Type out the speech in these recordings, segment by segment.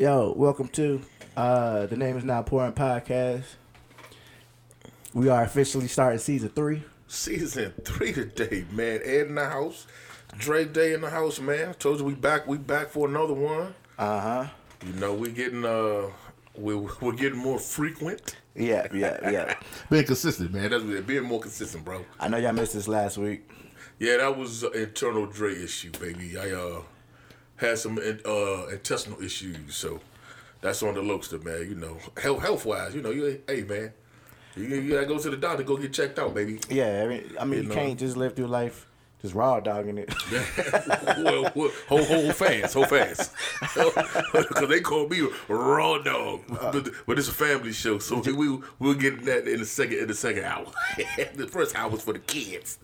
Yo, welcome to the Name Is Not Porn podcast. We are officially starting season 3. Season 3 today, man. Ed in the house. Dre Day in the house, man. I told you we back for another one. Uh-huh. You know, we're getting more frequent. Yeah. Being consistent, man. That's being more consistent, bro. I know y'all missed this last week. Yeah, that was an internal Dre issue, baby. I had some intestinal issues, so that's on the lobster, man. You know, health-wise, you know, you gotta go to the doctor, go get checked out, baby. Yeah, I mean, you can't just live through life just raw dogging it. well, hold fast, because they call me raw dog, but it's a family show, so we'll get that in the second hour. The first hour was for the kids.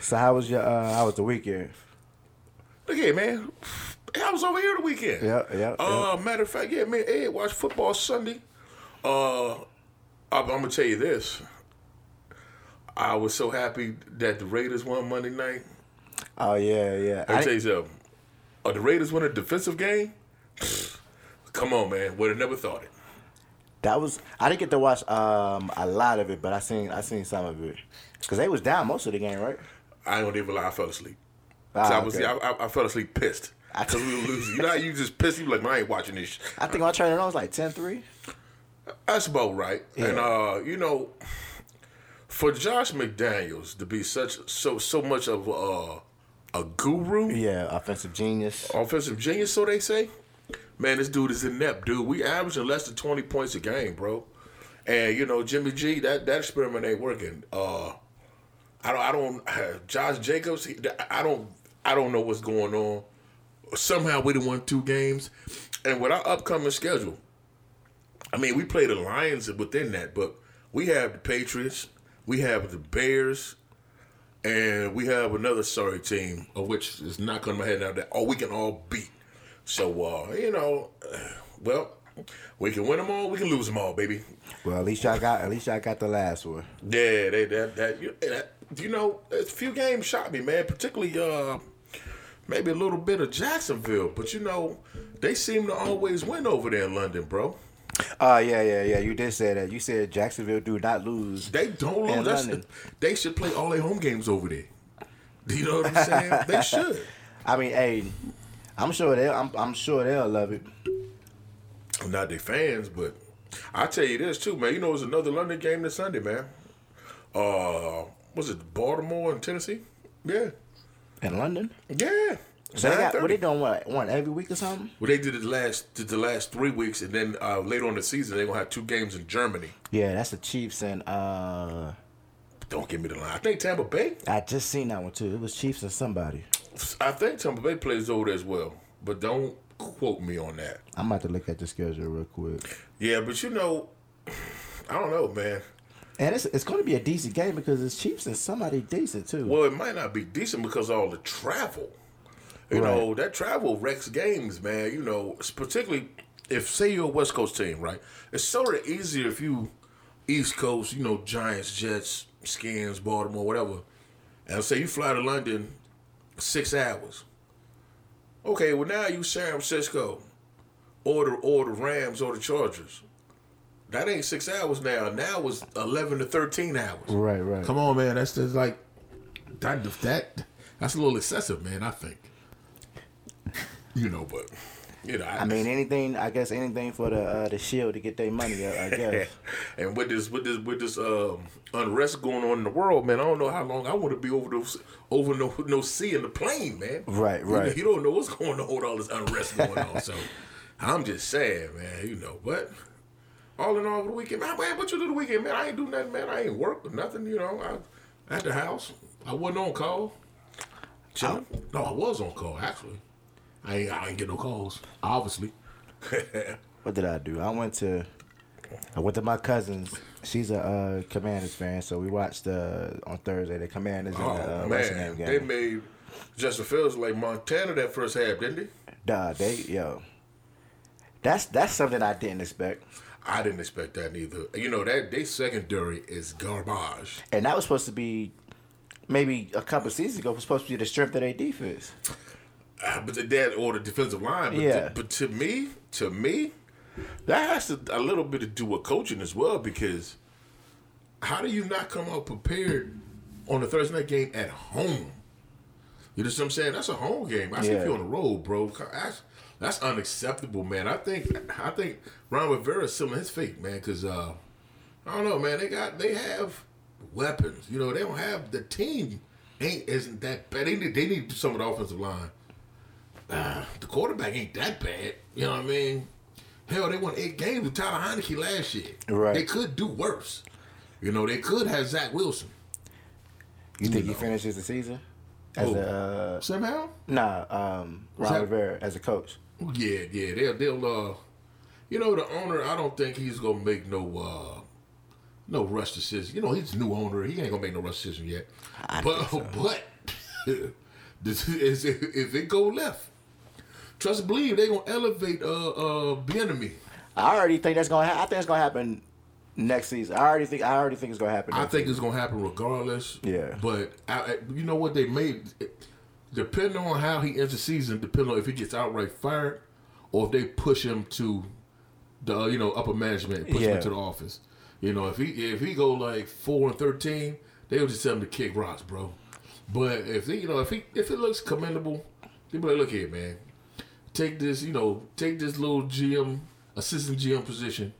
So how was the weekend? Look here, man. I was over here the weekend. Yeah. Matter of fact, yeah, man, Ed watched football Sunday. I'm going to tell you this. I was so happy that the Raiders won Monday night. Oh, yeah. Let me tell you something. The Raiders won a defensive game? Come on, man. Would have never thought it. I didn't get to watch a lot of it, but I seen some of it. Because they was down most of the game, right? I ain't going to even lie. I fell asleep. I fell asleep pissed because we were losing. You know how you just pissed? You like, man, I ain't watching this shit. I think when I turned it on, it was like 10-3. That's about right. Yeah. And, you know, for Josh McDaniels to be so much of a guru. Yeah, offensive genius, so they say. Man, this dude is inept, dude. We averaging less than 20 points a game, bro. And, you know, Jimmy G, that experiment ain't working. Josh Jacobs, I don't know what's going on. Somehow we done won 2 games. And with our upcoming schedule, I mean, we play the Lions within that, but we have the Patriots, we have the Bears, and we have another sorry team, of which is not going to my head now that we can all beat. So, you know, well, we can win them all, we can lose them all, baby. Well, at least y'all got the last one. Yeah, you know, a few games shot me, man, particularly maybe a little bit of Jacksonville. But, you know, they seem to always win over there in London, bro. Yeah. You did say that. You said Jacksonville do not lose. They don't lose. They should play all their home games over there. Do you know what I'm saying? They should. I mean, hey, I'm sure they'll love it. Not their fans, but I tell you this, too, man. You know, it's another London game this Sunday, man. Was it Baltimore and Tennessee? Yeah. In London? Yeah. So what they doing, one every week or something? Well, they did the last 3 weeks, and then later on in the season, they're going to have 2 games in Germany. Yeah, that's the Chiefs and... Don't give me the line. I think Tampa Bay. I just seen that one, too. It was Chiefs and somebody. I think Tampa Bay plays over there as well, but don't quote me on that. I'm about to look at the schedule real quick. Yeah, but you know, I don't know, man. And it's going to be a decent game because it's Chiefs and somebody decent, too. Well, it might not be decent because of all the travel. You know, that travel wrecks games, man. You know, particularly if, say, you're a West Coast team, right? It's sort of easier if you East Coast, you know, Giants, Jets, Skins, Baltimore, whatever. And say you fly to London 6 hours. Okay, well, now you San Francisco or the Rams or the Chargers. That ain't 6 hours now. Now it's 11 to 13 hours. Right. Come on, man. That's just like, that's a little excessive, man, I think. You know, but, you know. I guess anything for the Shield to get their money up, I guess. And with this unrest going on in the world, man, I don't know how long I want to be over no sea in the plane, man. Right. You don't know what's going on with all this unrest going on. So I'm just saying, man, you know, but... All in all, over the weekend, man, what you do the weekend, man? I ain't do nothing, man. I ain't work or nothing, you know. I at the house. I wasn't on call. No, I was on call, actually. I ain't get no calls, obviously. What did I do? I went to my cousin's. She's a Commanders fan, so we watched on Thursday the Commanders and the Western game. They made Justin Fields like Montana that first half, didn't they? That's something I didn't expect. I didn't expect that neither. You know, that their secondary is garbage. And that was supposed to be, maybe a couple of seasons ago, was supposed to be the strength of their defense. But that or the defensive line. But, but to me, that has a little bit to do with coaching as well, because how do you not come out prepared on the Thursday night game at home? You know what I'm saying? That's a home game. I see if you're on the road, bro. That's unacceptable, man. I think Ron Rivera is sealing his fate, man, because I don't know, man. They have weapons. You know, they don't have the team. Isn't that bad? They need some of the offensive line. The quarterback ain't that bad. You know what I mean? Hell, they won 8 games with Tyler Heineke last year. Right. They could do worse. You know, they could have Zach Wilson. You think he finishes the season? Somehow? Nah, Ron Rivera as a coach. Yeah. They'll the owner, I don't think he's gonna make no rush decision. You know, he's a new owner. He ain't gonna make no rush decision yet. But if it go left, trust and believe they gonna elevate Bieniemy. I already think that's gonna. I think it's gonna happen next season. I already think it's gonna happen. It's gonna happen regardless. Yeah. But you know what they made. Depending on how he ends the season, depending on if he gets outright fired, or if they push him to the upper management, push him to the office. You know, if he go like 4-13, they would just tell him to kick rocks, bro. But if it looks commendable, they be like, look here, man, take this little GM assistant GM position.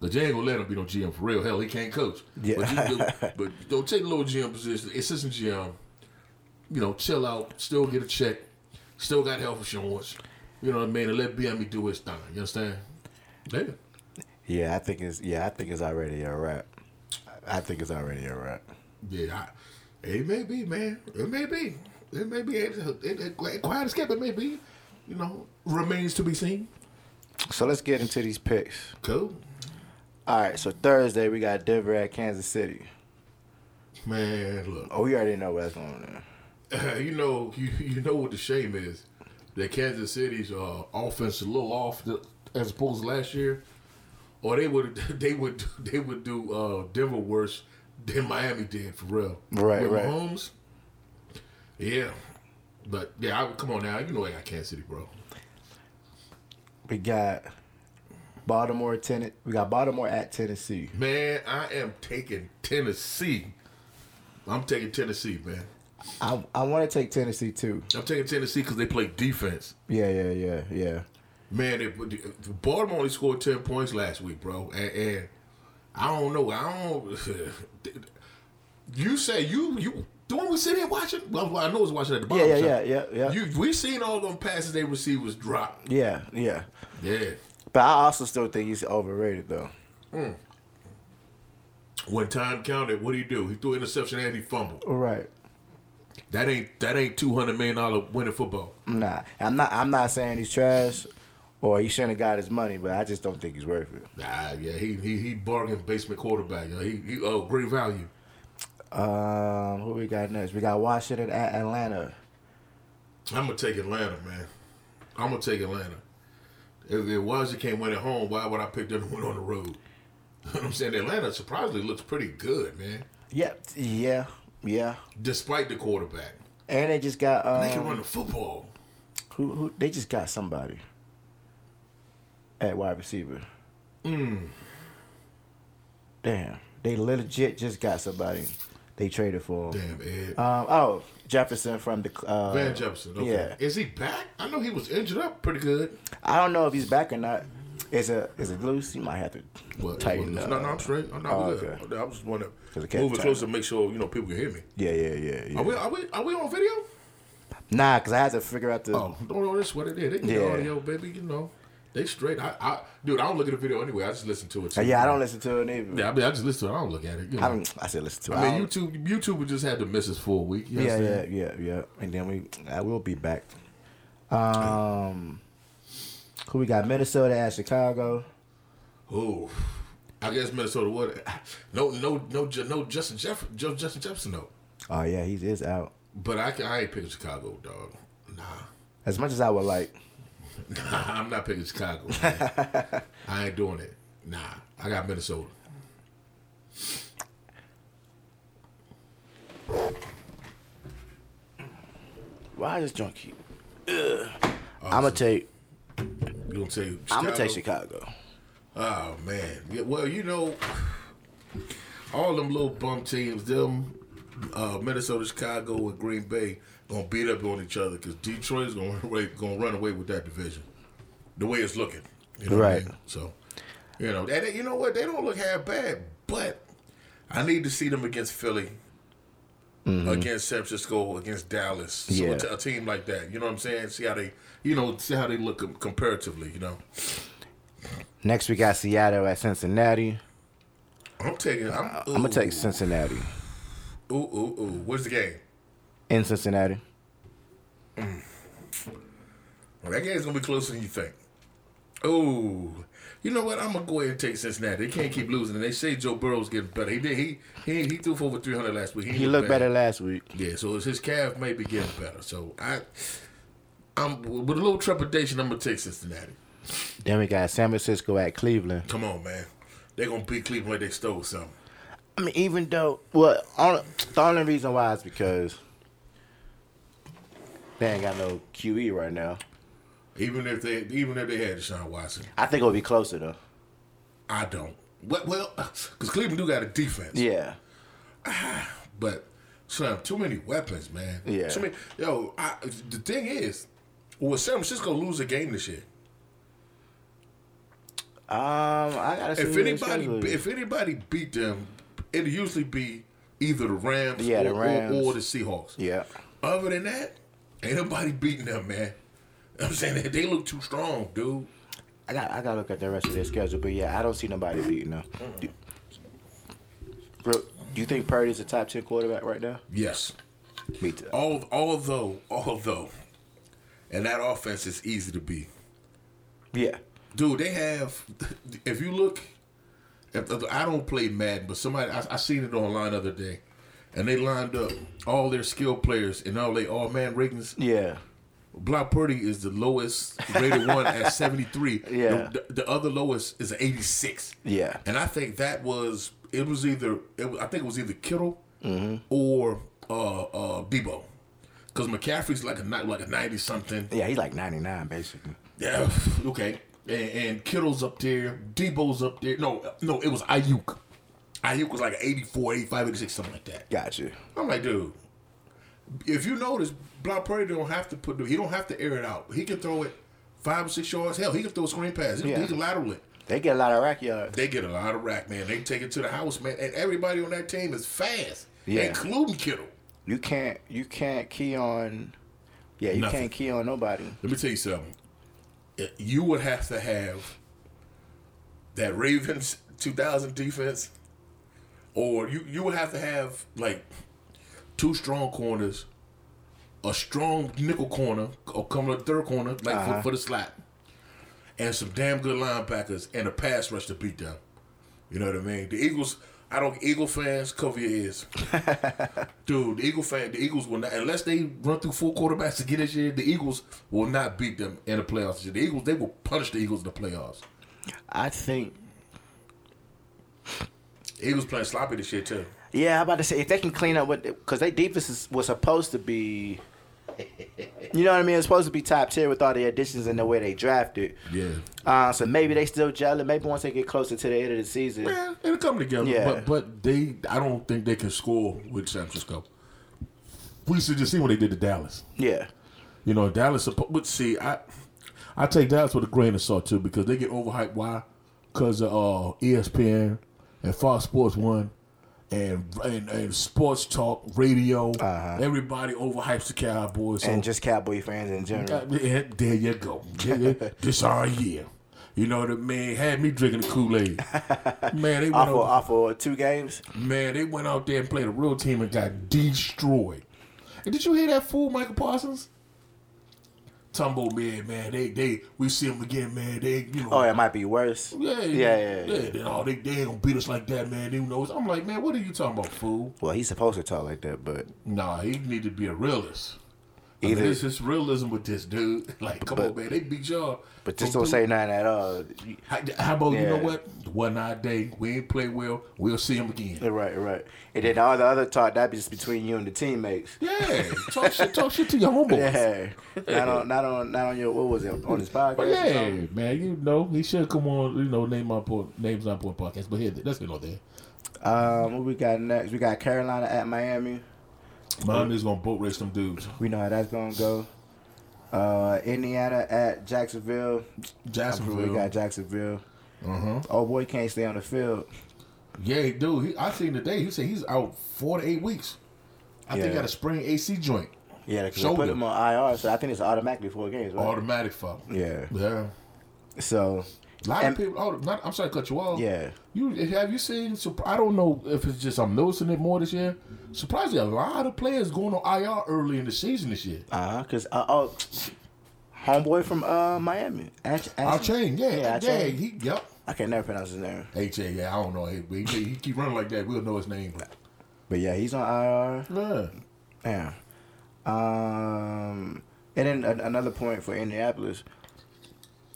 But you ain't gonna let him be no GM for real. Hell, he can't coach. Yeah. But don't take a little GM position, assistant GM. You know, chill out, still get a check, still got health insurance. You know what I mean? And let Bieniemy do his thing. You understand? Yeah. Yeah, I think it's already a wrap. Yeah, it may be, man. It may be. It quiet escape. It may be. You know, remains to be seen. So let's get into these picks. Cool. All right. So Thursday we got Denver at Kansas City. Man, look. Oh, we already know what's going on. You know what the shame is, that Kansas City's offense a little off as opposed to last year. Or they would do Denver worse than Miami did for real. Right. Mahomes, yeah, but yeah, come on now, you know I got Kansas City, bro. We got Baltimore at Tennessee. Man, I am taking Tennessee. Man. I want to take Tennessee too. I'm taking Tennessee because they play defense. Yeah. Man, Baltimore only scored 10 points last week, bro. And I don't know. You say you the one we sit here watching? Well, I know it's watching at the bottom. Yeah. We seen all them passes they receivers drop. Yeah. But I also still think he's overrated, though. When time counted, what did he do? He threw an interception and he fumbled. Right. That ain't $200 million winning football. Nah, I'm not saying he's trash. Or he shouldn't have got his money, but I just don't think he's worth it. Nah, yeah, he bargained basement quarterback. You know, he great value. Who we got next? We got Washington at Atlanta. I'm gonna take Atlanta, man. If Washington can't win at home, why would I pick them to win on the road? You know what I'm saying? Atlanta surprisingly looks pretty good, man. Yeah. Despite the quarterback, and they just got they can run the football. Who they just got somebody. At wide receiver. Damn. They legit just got somebody. They traded for him. Damn, Ed. Jefferson from the... Van Jefferson. Okay. Yeah. Is he back? I know he was injured up pretty good. I don't know if he's back or not. Is it loose? You might have to tighten up. No, I'm straight. I'm good. Okay. I just want to move it closer to make sure, people can hear me. Yeah. Are we on video? Nah, because I had to figure out the... Oh, no, that's what it is. They can get audio, baby, They straight. I don't look at the video anyway. I just listen to it. Too. Yeah, I don't listen to it either. Yeah, I just listen to it. I don't look at it. YouTube just had to miss us for a week. You know yeah. And then I will be back. Who we got? Minnesota at Chicago. Ooh. I guess Minnesota would. No, Justin Jefferson, though. Oh, yeah, he is out. But I ain't picking Chicago, dog. Nah. As much as I would like. Nah, I'm not picking Chicago. I ain't doing it. Nah, I got Minnesota. Why does this junk keep? I'm gonna take Chicago. Oh man. Yeah, well, you know, all them little bump teams, them Minnesota, Chicago, and Green Bay gonna beat up on each other because Detroit's gonna run away with that division, the way it's looking. You know right. What I mean? So, you know, and you know what? They don't look half bad, but I need to see them against Philly, mm-hmm. against San Francisco, against Dallas. So yeah. a team like that, you know what I'm saying? See how they look comparatively. You know. Next we got Seattle at Cincinnati. I'm gonna take Cincinnati. Ooh. Where's the game? In Cincinnati. Mm. Well, that game's gonna be closer than you think. Ooh. You know what? I'm gonna go ahead and take Cincinnati. They can't keep losing, and they say Joe Burrow's getting better. He did. He threw for over 300 last week. He looked better last week. Yeah. So his calf may be getting better. So I'm with a little trepidation. I'm gonna take Cincinnati. Then we got San Francisco at Cleveland. Come on, man. They're gonna beat Cleveland like they stole something. I mean, even though, the only reason why is because they ain't got no QE right now. Even if they had Deshaun Watson, I think it would be closer though. I don't. Well, because Cleveland do got a defense. Yeah. But son, too many weapons, man. Yeah. Too many. The thing is, will San Francisco lose a game this year? I gotta see. If anybody beat them, it'll usually be either the Rams or the Seahawks. Yeah. Other than that, ain't nobody beating them, man. I'm saying that they look too strong, dude. I gotta look at the rest of their schedule, but yeah, I don't see nobody beating them. Do you think Purdy's a top 10 quarterback right now? Yes. Me too. Although, and that offense is easy to beat. Yeah. Dude, they have. If you look, I don't play Madden, but somebody I seen it online the other day, and they lined up all their skill players and all their all-man ratings. Yeah. Brock Purdy is the lowest rated one at 73. Yeah. The other lowest is an 86. Yeah. And I think it was either Kittle mm-hmm. or Debo, because McCaffrey's like a 90 something. Yeah, he's like 99 basically. Yeah. Okay. And Kittle's up there. Debo's up there. No, it was Aiyuk. Aiyuk was like 84, 85, 86, something like that. Gotcha. I'm like, dude. If you notice, Brock Purdy don't have to air it out. He can throw it 5 or 6 yards. Hell, he can throw a screen pass. He can lateral it. They get a lot of rack yards. They get a lot of rack, man. They take it to the house, man. And everybody on that team is fast, including Kittle. You can't key on nobody. Let me tell you something. You would have to have that Ravens 2000 defense, or you would have to have like 2 strong corners, a strong nickel corner, or coming up third corner, like for the slot, and some damn good linebackers and a pass rush to beat them. You know what I mean? The Eagles, Eagle fans, cover your ears. Dude, the Eagles will not, unless they run through 4 quarterbacks to get this year, the Eagles will not beat them in the playoffs. The Eagles, they will punish the Eagles in the playoffs. I think. The Eagles playing sloppy this year, too. Yeah, I'm about to say, if they can clean up what, because their defense was supposed to be, you know what I mean? It's supposed to be top tier with all the additions and the way they drafted. Yeah. So maybe they still jelly. Maybe once they get closer to the end of the season, yeah, it'll come together. Yeah. But I don't think they can score with San Francisco. We should just see what they did to Dallas. Yeah. You know, Dallas. But see, I take Dallas with a grain of salt too, because they get overhyped. Why? Because of ESPN and Fox Sports 1. And sports talk, radio, everybody overhypes the Cowboys. So. And just Cowboy fans in general. There you go. This our year. You know what I mean? Had me drinking the Kool-Aid. Man, they went off of 2 games? Man, they went out there and played a real team and got destroyed. And did you hear that fool, Michael Parsons? Tumble man, we see them again, man. They, you know. Oh, it might be worse. Yeah. Oh, they ain't gonna beat us like that, man. They know. I'm like, man, what are you talking about, fool? Well, he's supposed to talk like that, but nah, he need to be a realist. Either I mean, it's just realism with this dude. Like, come on, man, they beat y'all. But just don't say nothing at all. How about you know what? One odd day, we ain't play well. We'll see him again. Right, right. And then all the other talk that be just between you and the teammates. Yeah, talk shit to your homeboys. Yeah, not on your what was it on his podcast? But yeah, man, you know he should come on. You know, names on poor podcast. But here, let's get on there. What we got next? We got Carolina at Miami. Miami's gonna boat race them dudes. We know how that's gonna go. Indiana at Jacksonville. Jacksonville. We got Jacksonville. Uh-huh. Oh boy, he can't stay on the field. Yeah, he do. I seen today. He said he's out 4 to 8 weeks. I think he got a sprained AC joint. Yeah, because they put him on IR, so I think it's automatically 4 games. Right? Automatic foul. Yeah. Yeah. So. A lot of people. I'm sorry to cut you off. Yeah. Have you seen? I don't know if it's just I'm noticing it more this year. Surprisingly, a lot of players going on IR early in the season this year. Because homeboy from Miami, I'll change. Yeah, I'll change. Yep. I can never pronounce his name. H.A. Yeah, I don't know. He keep running like that. We'll know his name. But yeah, he's on IR. Yeah. Yeah. And then another point for Indianapolis.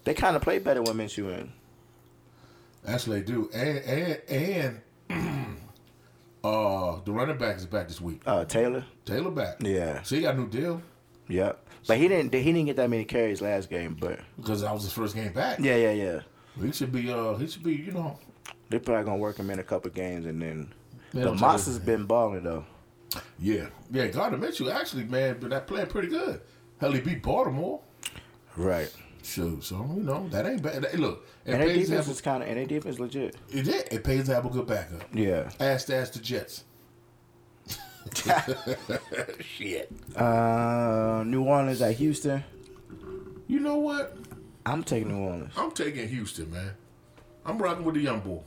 They kind of play better when Minshew in. Actually, they do. And the running back is back this week. Taylor. Taylor back. Yeah. So he got a new deal. Yep. But he didn't get that many carries last game, but because that was his first game back. Yeah. He should be. You know. They're probably gonna work him in a couple games, and then. The Moss has been balling though. Yeah. Gardner Minshew actually, man, but that playing pretty good. Hell, he beat Baltimore. Right. Shoot, so you know that ain't bad. Look, and their defense is kind of, and their defense legit. It pays to have a good backup. Yeah, ass the Jets. Shit. New Orleans at Houston. You know what? I'm taking New Orleans. I'm taking Houston, man. I'm rocking with the young boy.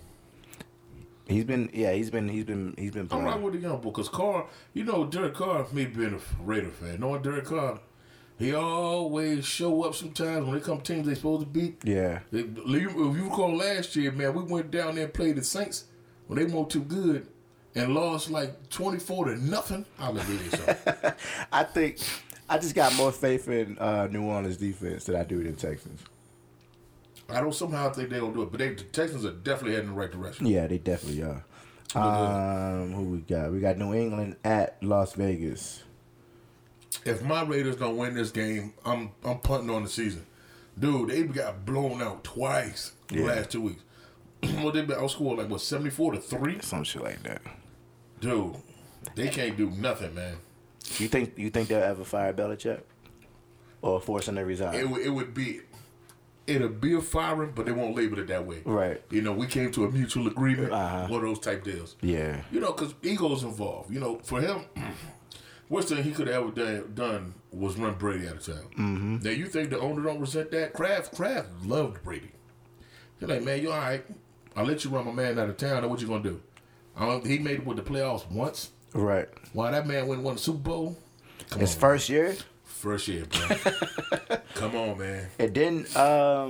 He's been playing. I'm rocking with the young boy because Carr. You know, Derek Carr. Me being a Raider fan, knowing Derek Carr. He always show up sometimes when they come teams they supposed to beat. Yeah. If you recall last year, man, we went down there and played the Saints when they weren't too good and lost like 24-0. Hallelujah. I think I just got more faith in New Orleans defense than I do in Texans. I don't somehow think they'll do it, but the Texans are definitely heading in the right direction. Yeah, they definitely are. Who we got? We got New England at Las Vegas. If my Raiders don't win this game, I'm punting on the season. Dude, they got blown out twice the last 2 weeks. Well, they been outscored like, 74-3? Some shit like that. Dude, they can't do nothing, man. You think they'll ever fire Belichick? Or force him to resign? It'll be a firing, but they won't label it that way. Right. You know, we came to a mutual agreement. One of those type deals. Yeah. You know, because ego's involved. You know, for him... Worst thing he could have ever done was run Brady out of town. Mm-hmm. Now, you think the owner don't resent that? Kraft loved Brady. He's like, man, you all right. I'll let you run my man out of town. Now, what you going to do? He made it with the playoffs once. Right. Why, that man won the Super Bowl? His first year? First year, bro. Come on, man. And then, they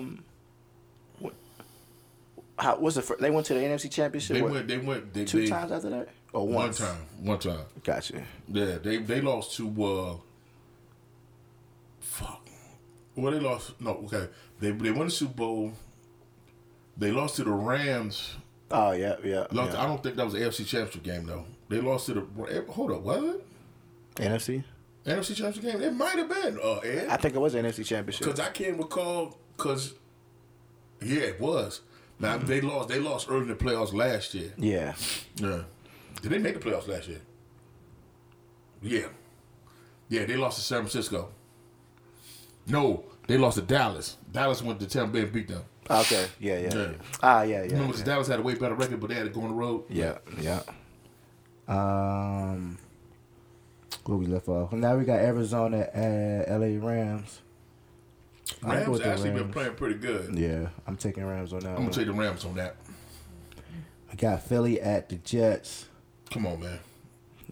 went to the NFC Championship? They went two times after that? Or once? One time. Gotcha. Yeah, they lost to They won the Super Bowl. They lost to the Rams. Oh yeah. I don't think that was the AFC Championship game though. They lost to the was it? NFC Championship game. It might have been. Ed. I think it was the NFC Championship. Because I can't recall. It was. Now they lost early in the playoffs last year. Yeah. Yeah. Did they make the playoffs last year? Yeah. Yeah, they lost to San Francisco. No, they lost to Dallas. Dallas went to Tampa Bay and beat them. Okay, yeah. Remember, Dallas had a way better record, but they had to go on the road. Yeah. Where we left off. Now we got Arizona at LA Rams. Rams actually been playing pretty good. Yeah, I'm taking Rams on that. I'm going to take the Rams on that. I got Philly at the Jets. Come on, man.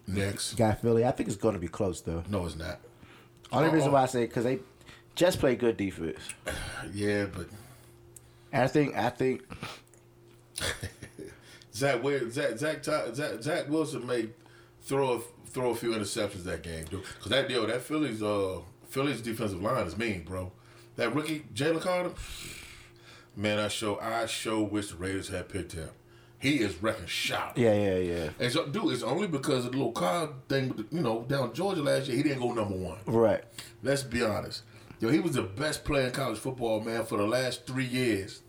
Next. Got Philly. I think it's going to be close, though. No, it's not. Only reason why I say because they just play good defense. Yeah, but I think Zach Wilson made throw a few interceptions that game, dude. Because that Philly's defensive line is mean, bro. That rookie Jalen Carter, man, I wish the Raiders had picked him. He is wrecking shop. Yeah. And so, dude, it's only because of the little car thing, down in Georgia last year, he didn't go number one. Right. Let's be honest. Yo, he was the best player in college football, man, for the last 3 years.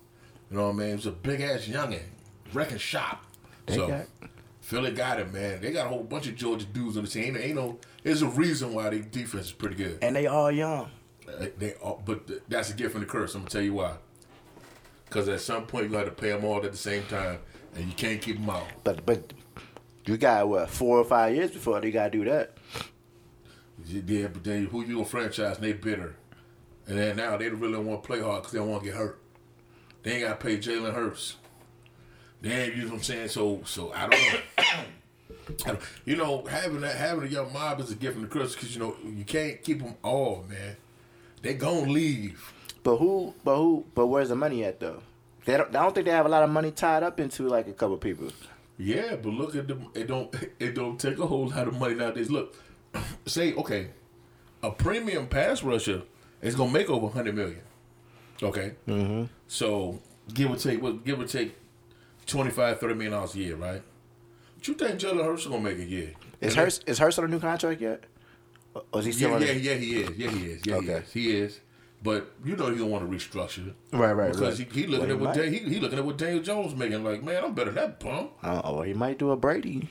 You know what I mean? He was a big-ass youngin', wrecking shop. Philly got it, man. They got a whole bunch of Georgia dudes on the team. There's a reason why their defense is pretty good. And they all young. But that's a gift and a curse. I'm going to tell you why. Because at some point, you're going to have to pay them all at the same time. And you can't keep them out. But you got, 4 or 5 years before they got to do that. Yeah, but then who you going to franchise and they bitter. And then now they really don't want to play hard because they don't want to get hurt. They ain't got to pay Jalen Hurts. Damn, you know what I'm saying? So I don't know. Having a young mob is a gift from the curse because, you can't keep them all, man. They going to leave. But where's the money at, though? I don't think they have a lot of money tied up into like a couple people. Yeah, but look at them. It don't take a whole lot of money nowadays. Look, a premium pass rusher is gonna make over $100 million. Okay, mm-hmm. So give or take $25-30 million a year, right? What you think Jalen Hurts is gonna make a year? Is Hurts on a new contract yet? Or is he still? Yeah, he is. But he don't want to restructure. Right. Because he looking at what he looking at what Daniel Jones making. Like, man, I'm better than that bum. Oh, he might do a Brady.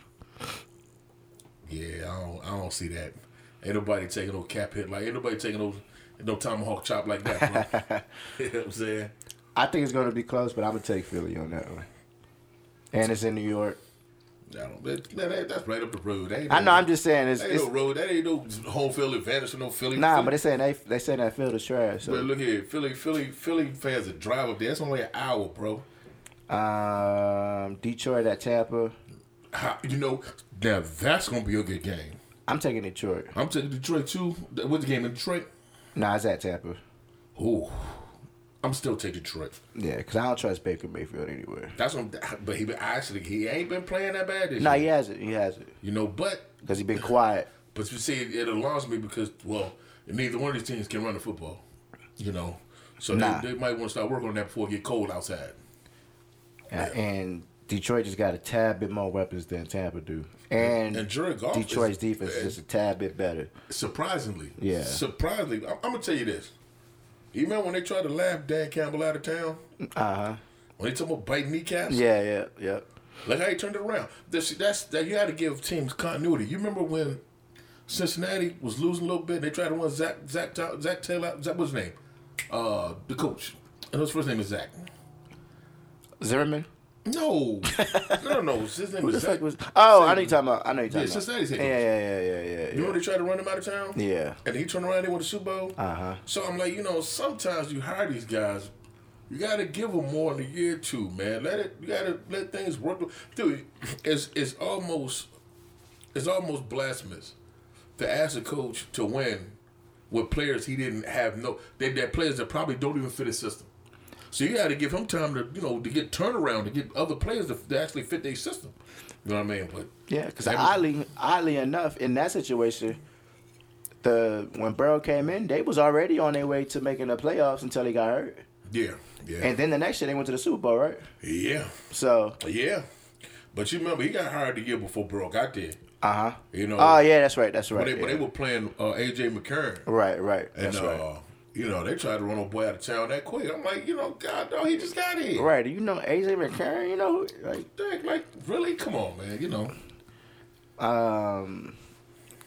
Yeah, I don't see that. Ain't nobody taking no cap hit like. Ain't nobody taking no tomahawk chop like that. Like, you know what I'm saying? I think it's gonna be close, but I'm gonna take Philly on that one. And it's in New York. That's right up the road. I'm just saying it's no road. That ain't no home field advantage for no Philly. Nah, but they saying that field is trash. So. But look here, Philly fans that drive up there. That's only an hour, bro. Detroit at Tampa. Now that's gonna be a good game. I'm taking Detroit. I'm taking Detroit too. What's the game in Detroit? Nah, it's at Tampa. Ooh. I'm still taking Detroit. Yeah, because I don't trust Baker Mayfield anywhere. That's what. But he ain't been playing that bad this year. No, he hasn't. But because he been quiet. But you see, it alarms me because neither one of these teams can run the football. So they might want to start working on that before it get cold outside. And Detroit just got a tad bit more weapons than Tampa do. And Detroit's defense is just a tad bit better. Surprisingly. Yeah. Surprisingly, I'm gonna tell you this. You remember when they tried to laugh Dan Campbell out of town? Uh-huh. When they talking about biting kneecaps? Yeah. Like how he turned it around. That's you had to give teams continuity. You remember when Cincinnati was losing a little bit and they tried to win Zach Taylor? Zach, what's his name? The coach. And his first name is Zach. Zimmerman? No. No. His name was Zach. I know you're talking about. Cincinnati's head coach. Yeah. You know they tried to run him out of town? Yeah. And he turned around, they won the Super Bowl? Uh-huh. So I'm like, sometimes you hire these guys, you got to give them more than a year or two, man. You got to let things work. Dude, it's almost blasphemous to ask a coach to win with players he didn't have they're players that probably don't even fit his system. So you got to give him time to, to get turnaround, to get other players to actually fit their system. You know what I mean? But yeah, because oddly enough, in that situation, when Burrow came in, they was already on their way to making the playoffs until he got hurt. Yeah. And then the next year, they went to the Super Bowl, right? Yeah. So. Yeah. But you remember, he got hired the year before Burrow got there. Uh-huh. Oh, yeah, that's right. When they were playing A.J. McCarron. Right. And, that's right. They tried to run a boy out of town that quick. I'm like, God, no, he just got here. Right. You know A.J. McCarron, Like, really? Come on, man,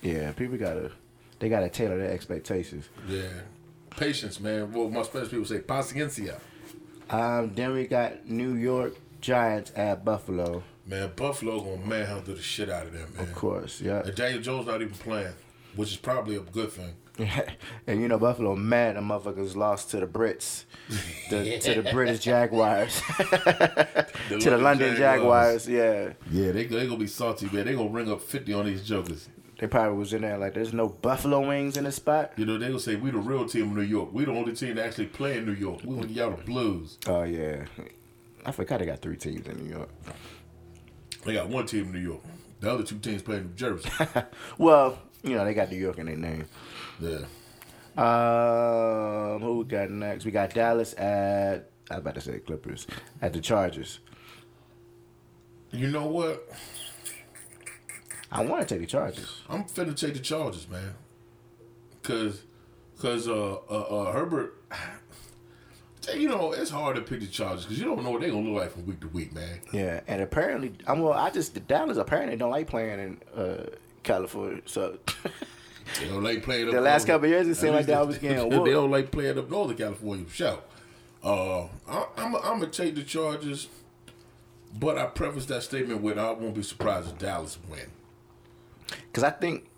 Yeah, people they gotta tailor their expectations. Yeah. Patience, man. Well, my Spanish people say paciencia. Then we got New York Giants at Buffalo. Man, Buffalo gonna manhandle the shit out of them, man. Of course, yeah. And Daniel Jones not even playing, which is probably a good thing. And Buffalo mad the motherfuckers lost to the Brits. To the British Jaguars. To the London Jaguars, yeah. Yeah, they gonna be salty, man. They gonna ring up 50 on these jokers. They probably was in there like there's no Buffalo wings in the spot. They gonna say we the real team in New York. We the only team that actually play in New York. We want y'all the Blues. Oh yeah. I forgot they got 3 teams in New York. They got one team in New York. The other two teams play in New Jersey. Well, you know, they got New York in their name. Yeah. Who we got next? We got Dallas at, I was about to say Clippers, at the Chargers. You know what? I want to take the Chargers. I'm finna take the Chargers, man. Cause Herbert, you know, it's hard to pick the Chargers because you don't know what they're gonna look like from week to week, man. Yeah, and apparently, the Dallas apparently don't like playing in California, so they don't like playing. Up the last couple of years, it seemed like that was getting worse. They don't like playing up Northern California. Shout. I'm gonna take the Chargers, but I preface that statement with I won't be surprised if Dallas win. Because I think.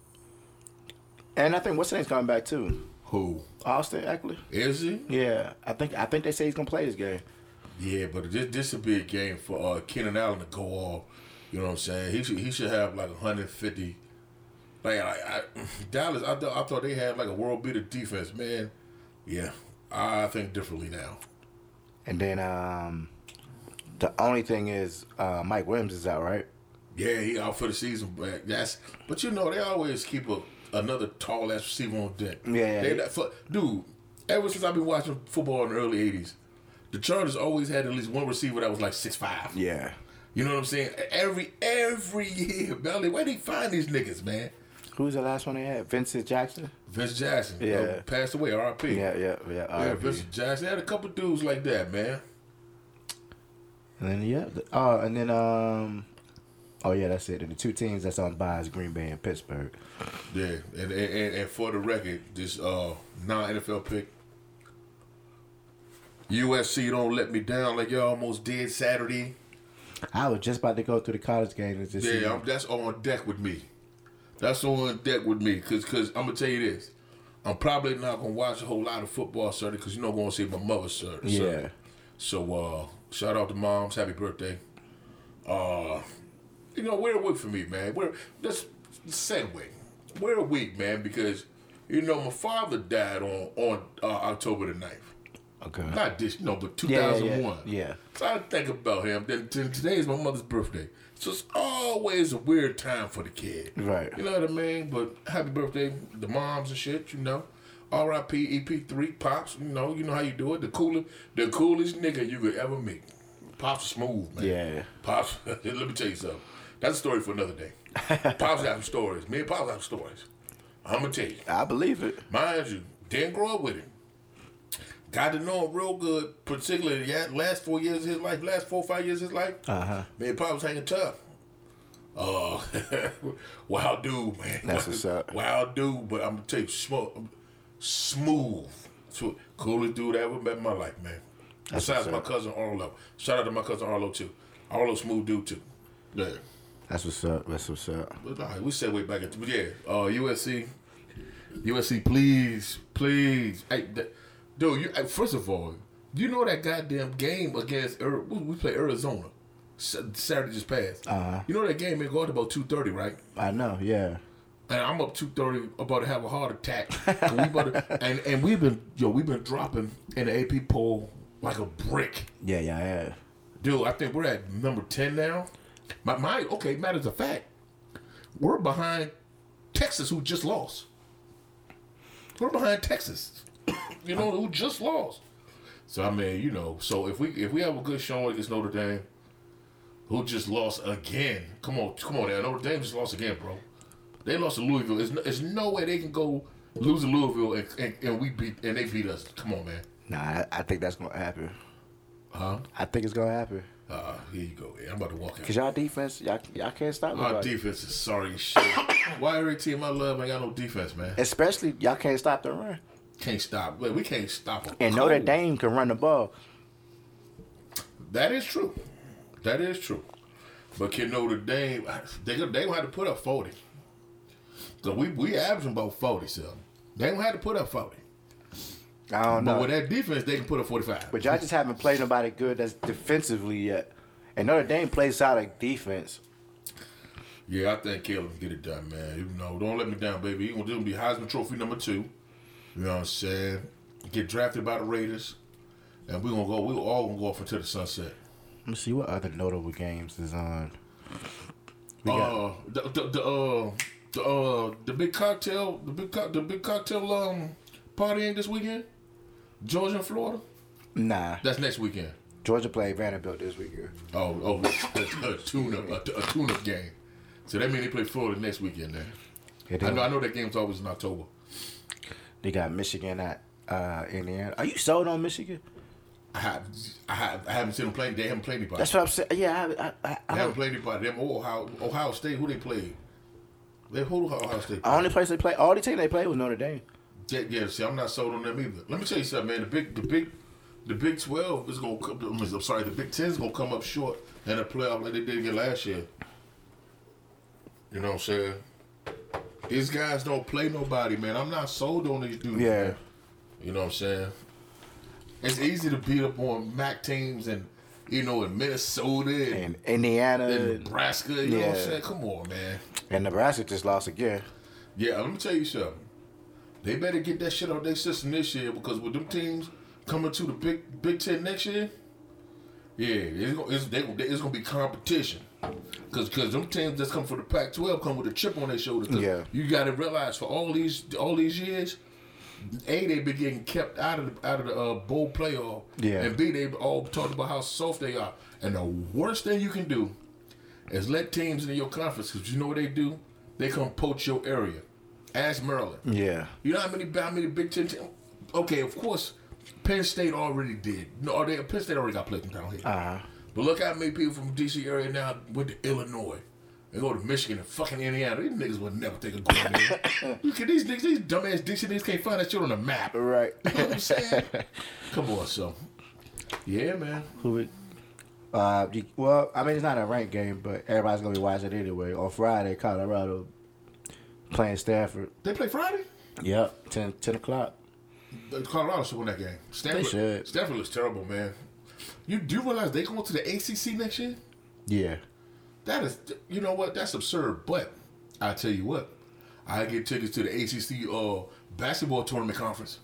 And I think what's his name's coming back too. Who? Austin Eckler. Is he? Yeah, I think they say he's gonna play this game. Yeah, but this would be a game for Keenan Allen to go off. You know what I'm saying? He should have like 150. Dallas, I thought they had like a world beater defense, man. Yeah, I think differently now. And then the only thing is Mike Williams is out, right? Yeah, he out for the season. But you know they always keep a. Another tall ass receiver on deck. Yeah. Dude, ever since I've been watching football in the early 80s, the Chargers always had at least one receiver that was like 6'5". Yeah. You know what I'm saying? Every year, Belly, where they find these niggas, man? Who's the last one they had? Vince Jackson. Yeah. Passed away, RIP. Yeah. Yeah, Vince Jackson. They had a couple dudes like that, man. And then, oh, yeah, that's it. And the two teams that's on bye is Green Bay and Pittsburgh. Yeah, and for the record, this non-NFL pick, USC don't let me down like y'all almost did Saturday. I was just about to go through the college games this season. Yeah, that's on deck with me. Because I'm going to tell you this. I'm probably not going to watch a whole lot of football Saturday because you're not going to see my mother Saturday. Yeah. So, shout out to moms. Happy birthday. You know, wear a wig for me, man. That's the same way. Wear a wig, man, because, you know, my father died on October the 9th. Okay. Not this, no, but 2001. Yeah. So I think about him. Then today is my mother's birthday. So it's always a weird time for the kid. Right. You know what I mean? But happy birthday, the moms and shit, you know. R.I.P. EP3, Pops, you know how you do it. The coolest nigga you could ever meet. Pops are smooth, man. Yeah. Pops, let me tell you something. That's a story for another day. Pops have some stories. Me and Pops have stories. I'm going to tell you. I believe it. Mind you, didn't grow up with him. Got to know him real good, particularly the last 4 or 5 years of his life. Uh-huh. Me and Pops hanging tough. Wild dude, man. That's what's up. Wild dude, but I'm going to tell you, smooth. Coolest dude I ever met in my life, man. That's besides my cousin Arlo. Shout out to my cousin Arlo, too. Arlo, smooth dude, too. Yeah. That's what's up. But, all right, we said way back at yeah. USC, please. Hey, dude, first of all, you know that goddamn game against we play Arizona Saturday just passed. Uh-huh. You know that game ain't going to about 2:30, right? I know, yeah. And I'm up 2:30, about to have a heart attack. And we've been dropping in the AP poll like a brick. Yeah. Dude, I think we're at number 10 now. Matters of fact, we're behind Texas, who just lost. We're behind Texas, who just lost. So I mean, so if we have a good showing against Notre Dame, who just lost again. Come on, now. Notre Dame just lost again, bro. They lost to Louisville. There's no way they can go lose to Louisville and they beat us. Come on, man. Nah, I think that's gonna happen. Huh? I think it's gonna happen. Here you go. Yeah, I'm about to walk out. Because y'all defense, y'all can't stop nobody. Our defense is sorry as shit. Why every team I love ain't got no defense, man? Especially, y'all can't stop the run. Can't stop. We can't stop them. And Notre Dame can run the ball. That is true. But can Notre Dame, they going to have to put up 40. So we averaging about 40, so they don't have to put up 40. I don't know. But with that defense, they can put a 45. But y'all just haven't played nobody good that's defensively yet. And Notre Dame plays solid defense. Yeah, I think Caleb can get it done, man. Don't let me down, baby. He's going to be Heisman Trophy #2. You know what I'm saying? Get drafted by the Raiders. And we're all going to go off into the sunset. Let me see what other notable games is on. The big cocktail party ain't this weekend. Georgia and Florida. Nah, that's next weekend. Georgia played Vanderbilt this weekend. Oh, that's a tune-up game. So that means they play Florida next weekend then. I know that game's always in October. They got Michigan at Indiana. Are you sold on Michigan? I haven't seen them play. They haven't played anybody. That's what I'm saying. Yeah, I haven't played anybody. Them Ohio State. Who they played? Ohio State. The only place they played. All the team they played was Notre Dame. Yeah. See, I'm not sold on them either. Let me tell you something, man. The Big 12 is gonna come. I'm sorry, the Big 10 is gonna come up short in a playoff like they did again last year. You know what I'm saying? These guys don't play nobody, man. I'm not sold on these dudes. Yeah. Man. You know what I'm saying? It's easy to beat up on MAC teams and, you know, in Minnesota and Indiana and Nebraska. You know what I'm saying? Come on, man. And Nebraska just lost again. Yeah, let me tell you something. They better get that shit out of their system this year because with them teams coming to the Big Ten next year, yeah, it's gonna be competition. Because them teams that's come from the Pac-12 come with a chip on their shoulder. Yeah. You got to realize for all these years, A, they've been getting kept out of the bowl playoff. Yeah. And B, they all talked about how soft they are. And the worst thing you can do is let teams in your conference, because you know what they do? They come poach your area. Ask Maryland. Yeah. You know how many Big Ten teams? Okay, of course, Penn State already did. No, Penn State already got played down here. Uh-huh. But look how many people from D.C. area now went to Illinois. They go to Michigan and fucking Indiana. These niggas would never think of going there. Look at these niggas. These dumbass D.C. niggas can't find that shit on the map. Right. You know what I'm saying? Come on, so. Yeah, man. Well, I mean, it's not a ranked game, but everybody's going to be watching it anyway. On Friday, Colorado playing Stanford. They play Friday? Yep, 10 o'clock. Colorado should win that game. Stanford, they should. Stanford looks terrible, man. You do realize they going to the ACC next year? Yeah. That is, you know what? That's absurd. But I tell you what, I get tickets to the ACC basketball tournament conference.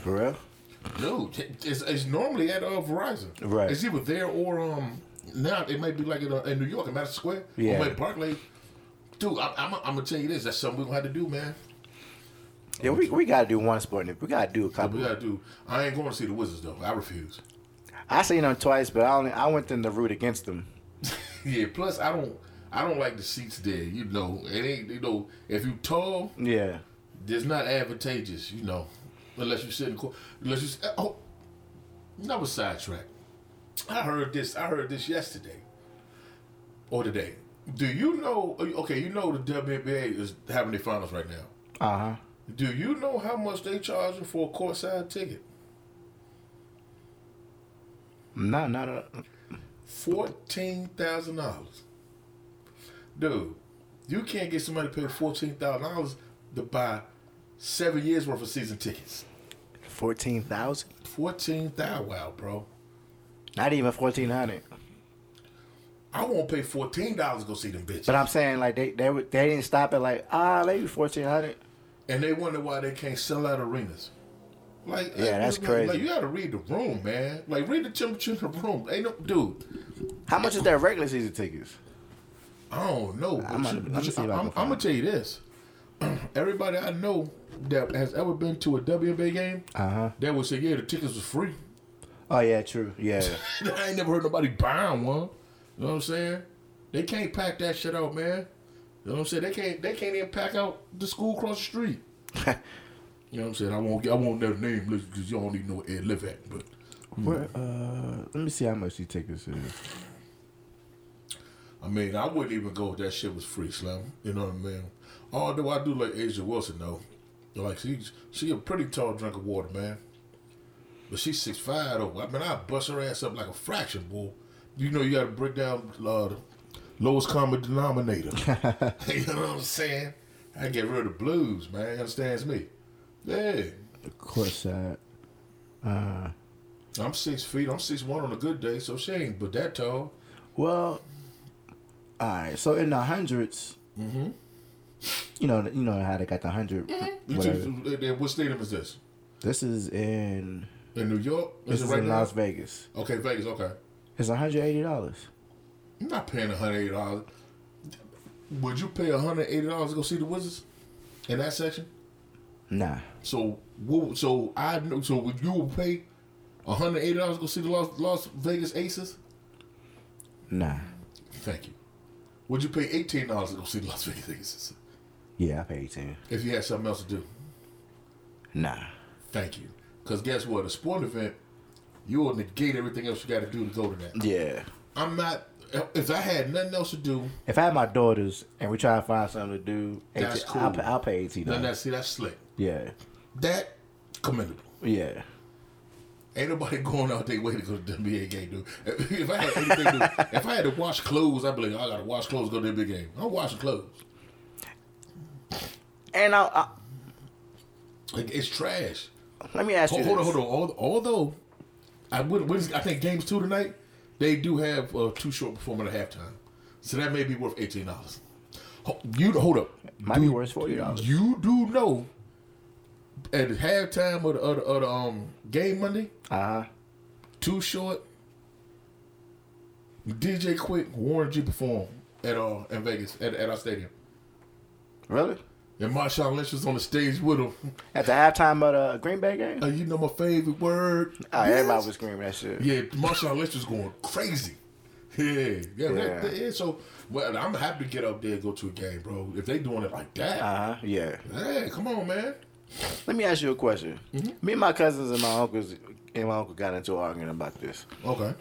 For real? No, it's normally at Verizon. Right. It's either there or now it might be like in New York, in Madison Square, or at Barclays. Dude, I'm gonna tell you this. That's something we're gonna have to do, man. Yeah, we gotta do one sport. We gotta do a couple. Yeah, we gotta do. I ain't going to see the Wizards though. I refuse. I seen them twice, but I went in the route against them. Yeah. Plus, I don't like the seats there. You know, it ain't. You know, if you tall, yeah, it's not advantageous. You know, unless you sit in court. Oh, another sidetrack. I heard this yesterday or today. Do you know? Okay, you know the WNBA is having their finals right now. Uh huh. Do you know how much they charging for a courtside ticket? No, not a $14,000. Dude, you can't get somebody to pay $14,000 to buy 7 years worth of season tickets. 14,000. 14,000. Wow, bro. Not even 1,400. I won't pay $14 to go see them bitches. But I'm saying like they didn't stop at like maybe 1,400. And they wonder why they can't sell out arenas. Like, yeah, that's crazy. Like, you gotta read the room, man. Like, read the temperature in the room. Ain't no dude. How much is that regular season tickets? I don't know. I'm gonna tell you this. Everybody I know that has ever been to a WNBA game, they would say, "Yeah, the tickets was free." Oh yeah, true. Yeah. I ain't never heard nobody buying one. You know what I'm saying? They can't pack that shit out, man. You know what I'm saying? They can't even pack out the school across the street. You know what I'm saying? I won't never name list because you don't even know where Ed live at. But where, let me see how much these tickets is. I mean, I wouldn't even go if that shit was free, Slim. You know what I mean? Although I do like Asia Wilson though. Like she a pretty tall drink of water, man. But she's 6'5" though. I mean, I bust her ass up like a fraction, boy. You know you gotta break down the lowest common denominator. You know what I'm saying? I get rid of the blues, man. Understands me. Yeah. Of course that. I'm 6 feet. I'm 6'1" on a good day, so she ain't but that tall. Well, all right. So in the hundreds, you know how they got the 100. Mm-hmm. What stadium is this? This is in New York. This is in Las Vegas. Okay, Vegas. Okay. It's $180. You're not paying $180. Would you pay $180 to go see the Wizards in that section? Nah. So would you pay $180 to go see the Las Vegas Aces? Nah. Thank you. Would you pay $18 to go see the Las Vegas Aces? Yeah, I pay $18. If you had something else to do? Nah. Thank you. Because guess what? A sport event, you will negate everything else you got to do to go to that. Yeah. I'm not... If I had nothing else to do... If I had my daughters and we try to find something to do... That's cool. I'll pay $18. See, that's slick. Yeah. That, commendable. Yeah. Ain't nobody going out their way to go to the NBA game, dude. If I had anything to do... If I had to wash clothes, I'd be like, I got to wash clothes, go to the NBA game. I'm washing clothes. And I like, it's trash. Let me ask you this. Hold on. Although, I think games 2 tonight... They do have two short performers at halftime. So that may be worth $18. Hold up. Might be worth $40. You do know at halftime of the game Monday, Too Short, DJ Quick, Warren G performed in Vegas at our stadium. Really? And Marshawn Lynch was on the stage with him. At the halftime of the Green Bay game? You know my favorite word. Oh, yes. Everybody was screaming that shit. Yeah, Marshawn Lynch was going crazy. Yeah. So, I'm happy to get up there and go to a game, bro. If they doing it like that. Yeah. Hey, come on, man. Let me ask you a question. Mm-hmm. Me and my cousins and my uncle got into an argument about this. Okay.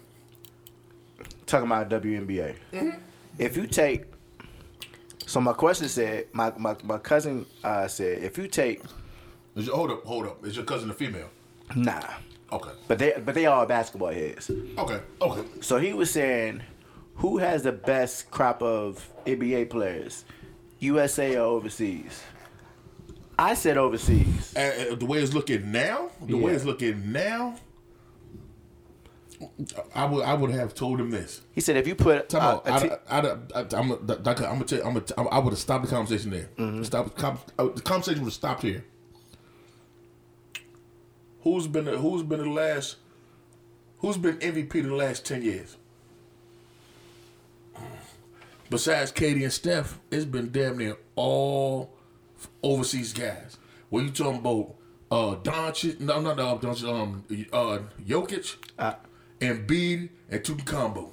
Talking about WNBA. Mm-hmm. If you take... So my question said, my cousin said, if you take... Hold up. Is your cousin a female? Nah. Okay. But they are basketball heads. Okay. So he was saying, who has the best crop of NBA players, USA or overseas? I said overseas. The way it's looking now, I would have told him this. He said, "If you put, I would have stopped the conversation there. Mm-hmm. The conversation would have stopped here. Who's been MVP the last 10 years? Besides Katie and Steph, it's been damn near all overseas guys. What you talking about? Doncic? No, not Doncic. Jokic." And Embiid and Tukambo.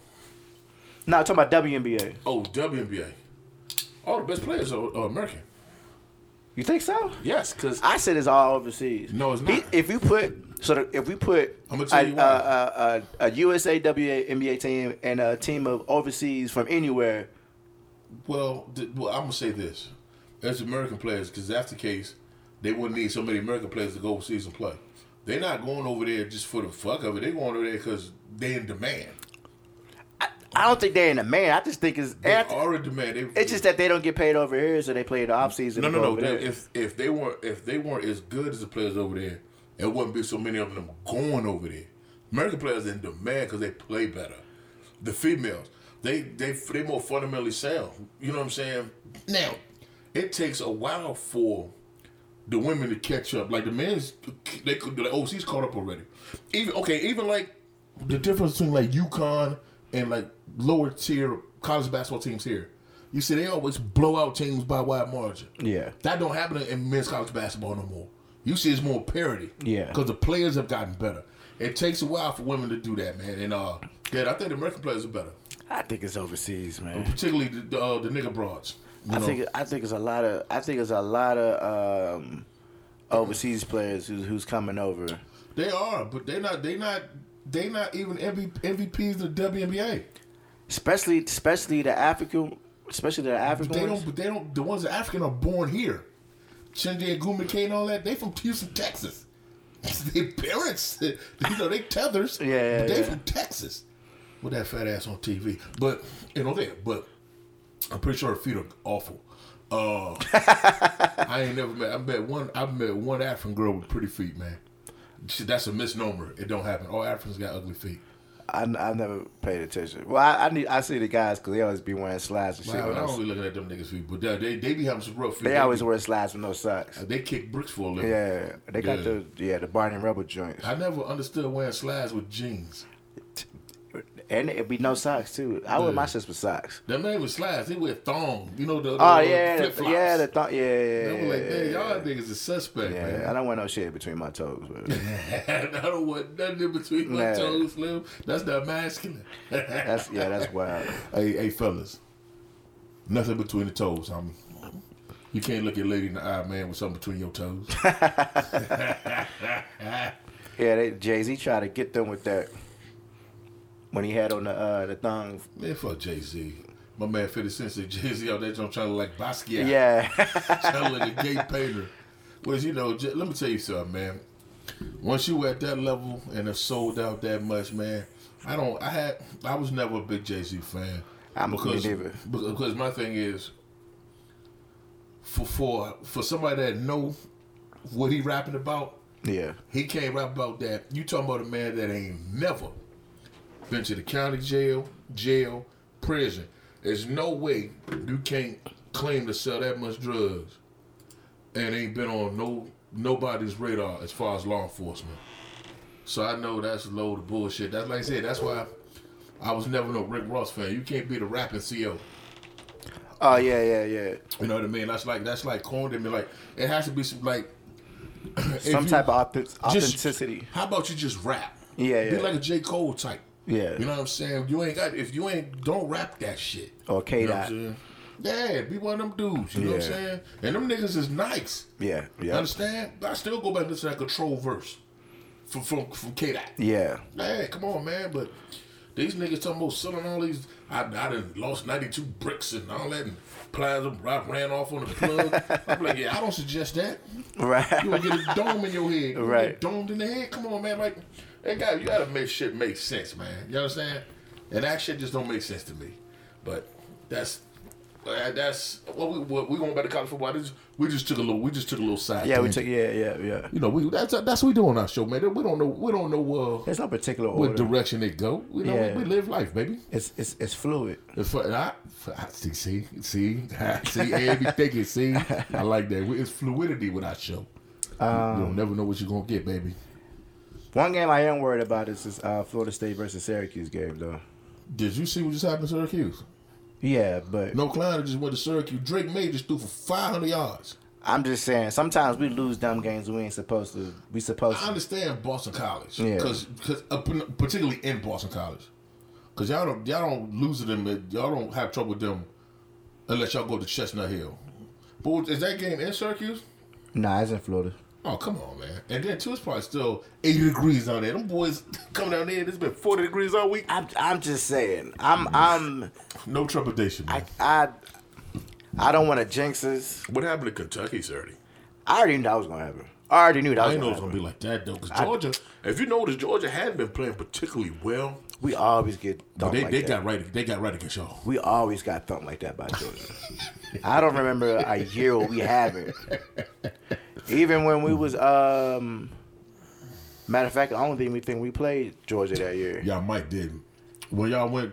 No, I'm talking about WNBA. Oh, WNBA. All the best players are American. You think so? Yes, because I said it's all overseas. No, it's not. If we put a USA WNBA team and a team of overseas from anywhere. Well, I'm gonna say this: as American players, because that's the case, they wouldn't need so many American players to go overseas and play. They're not going over there just for the fuck of it. They're going over there because they're in demand. I don't think they're in demand. I just think they are in demand. It's just that they don't get paid over here, so they play the off season. No. If they weren't as good as the players over there, there wouldn't be so many of them going over there. American players are in demand because they play better. The females, they more fundamentally sound. You know what I'm saying? Now, it takes a while for the women to catch up. Like the men's, they could be like, oh, she's caught up already. Even like the difference between like UConn and like lower tier college basketball teams here. You see, they always blow out teams by wide margin. Yeah. That don't happen in men's college basketball no more. You see, it's more parity. Yeah. Because the players have gotten better. It takes a while for women to do that, man. And I think the American players are better. I think it's overseas, man. Particularly the nigga broads. I think it's a lot of overseas players who's coming over. They are, but they're not even MVPs of the WNBA. Especially the African. But they don't. The ones that African are born here. Chindy Agumi Kane and all that. They from Houston, Texas. Their parents, they tethers. Yeah. But they from Texas. With that fat ass on TV, but I'm pretty sure her feet are awful. I met one African girl with pretty feet, man. That's a misnomer. It don't happen. All Africans got ugly feet. I never paid attention. Well, I see the guys because they always be wearing slides and shit. I don't be looking at them niggas' feet, but they be having some rough feet. They always wear slides with no socks. They kick bricks for a living. Yeah, they got the Barney Rubble joints. I never understood wearing slides with jeans. And it'd be no socks too. I wear my shirts with socks. Them ain't with slides. They wear thongs. You know the flip-flops. Yeah. Like, man, y'all niggas is suspect, man. I don't want no shit between my toes. I don't want nothing in between my toes, Slim. That's not masculine. That's wild. Hey, fellas. Nothing between the toes, homie. You can't look at a lady in the eye, man, with something between your toes. Jay-Z tried to get them with that. When he had on the thong. Man, fuck Jay-Z. My man 50 Cent said Jay-Z out there trying to look like Basquiat. Yeah. Trying to look like a gay painter. Well, you know, let me tell you something, man. Once you were at that level and have sold out that much, man, I was never a big Jay-Z fan. Because my thing is, for somebody that know what he rapping about, he can't rap about that. You talking about a man that ain't never been to the county jail, prison. There's no way you can't claim to sell that much drugs and ain't been on nobody's radar as far as law enforcement. So I know that's a load of bullshit. That's like I said, that's why I was never no Rick Ross fan. You can't be the rapping CO. Oh, yeah. You know what I mean? That's like corny to me. Like, it has to be some type of authenticity. How about you just rap? Yeah. Be like a J. Cole type. Yeah. You know what I'm saying? Don't rap that shit. Okay, that. You know be one of them dudes, you know what I'm saying? And them niggas is nice. Yeah. Understand? But I still go back and listen to that Control verse from K-Dot. Yeah. Hey, come on, man, but these niggas talking about selling all these I done lost 92 bricks and all that and plies them, I ran off on the plug. I'm like, I don't suggest that. Right. You gonna get a dome in your head. Right. Domed in the head. Come on, man, like you gotta make shit make sense, man. You know what I'm saying? And that shit just don't make sense to me. But that's what we going back to college football. We just took a little side. Yeah. You know, that's what we do on our show, man. We don't know. There's no particular order. What direction they go. You know, we live life, baby. It's fluid. I see everything. See, I like that. It's fluidity with our show. You don't never know what you're gonna get, baby. One game I am worried about is this Florida State versus Syracuse game, though. Did you see what just happened to Syracuse? Yeah, but no, Kleiner just went to Syracuse. Drake May just threw for 500 yards. I'm just saying, sometimes we lose dumb games we ain't supposed to. I understand Boston College, particularly in Boston College, because y'all don't lose to them. Y'all don't have trouble with them unless y'all go to Chestnut Hill. But is that game in Syracuse? Nah, it's in Florida. Oh, come on, man. And then, too, it's probably still 80 degrees out there. Them boys coming down there, it's been 40 degrees all week. I'm just saying. I'm no trepidation, man. I don't want to jinx us. What happened to Kentucky, Saturday? I already knew that was going to happen. I didn't know it was going to be like that, though, because Georgia hadn't been playing particularly well. We always get thumped They got right against y'all. We always got thumped like that by Georgia. I don't remember a year we haven't. Even when we was, matter of fact, I don't think we played Georgia that year. Y'all might didn't. Well, y'all only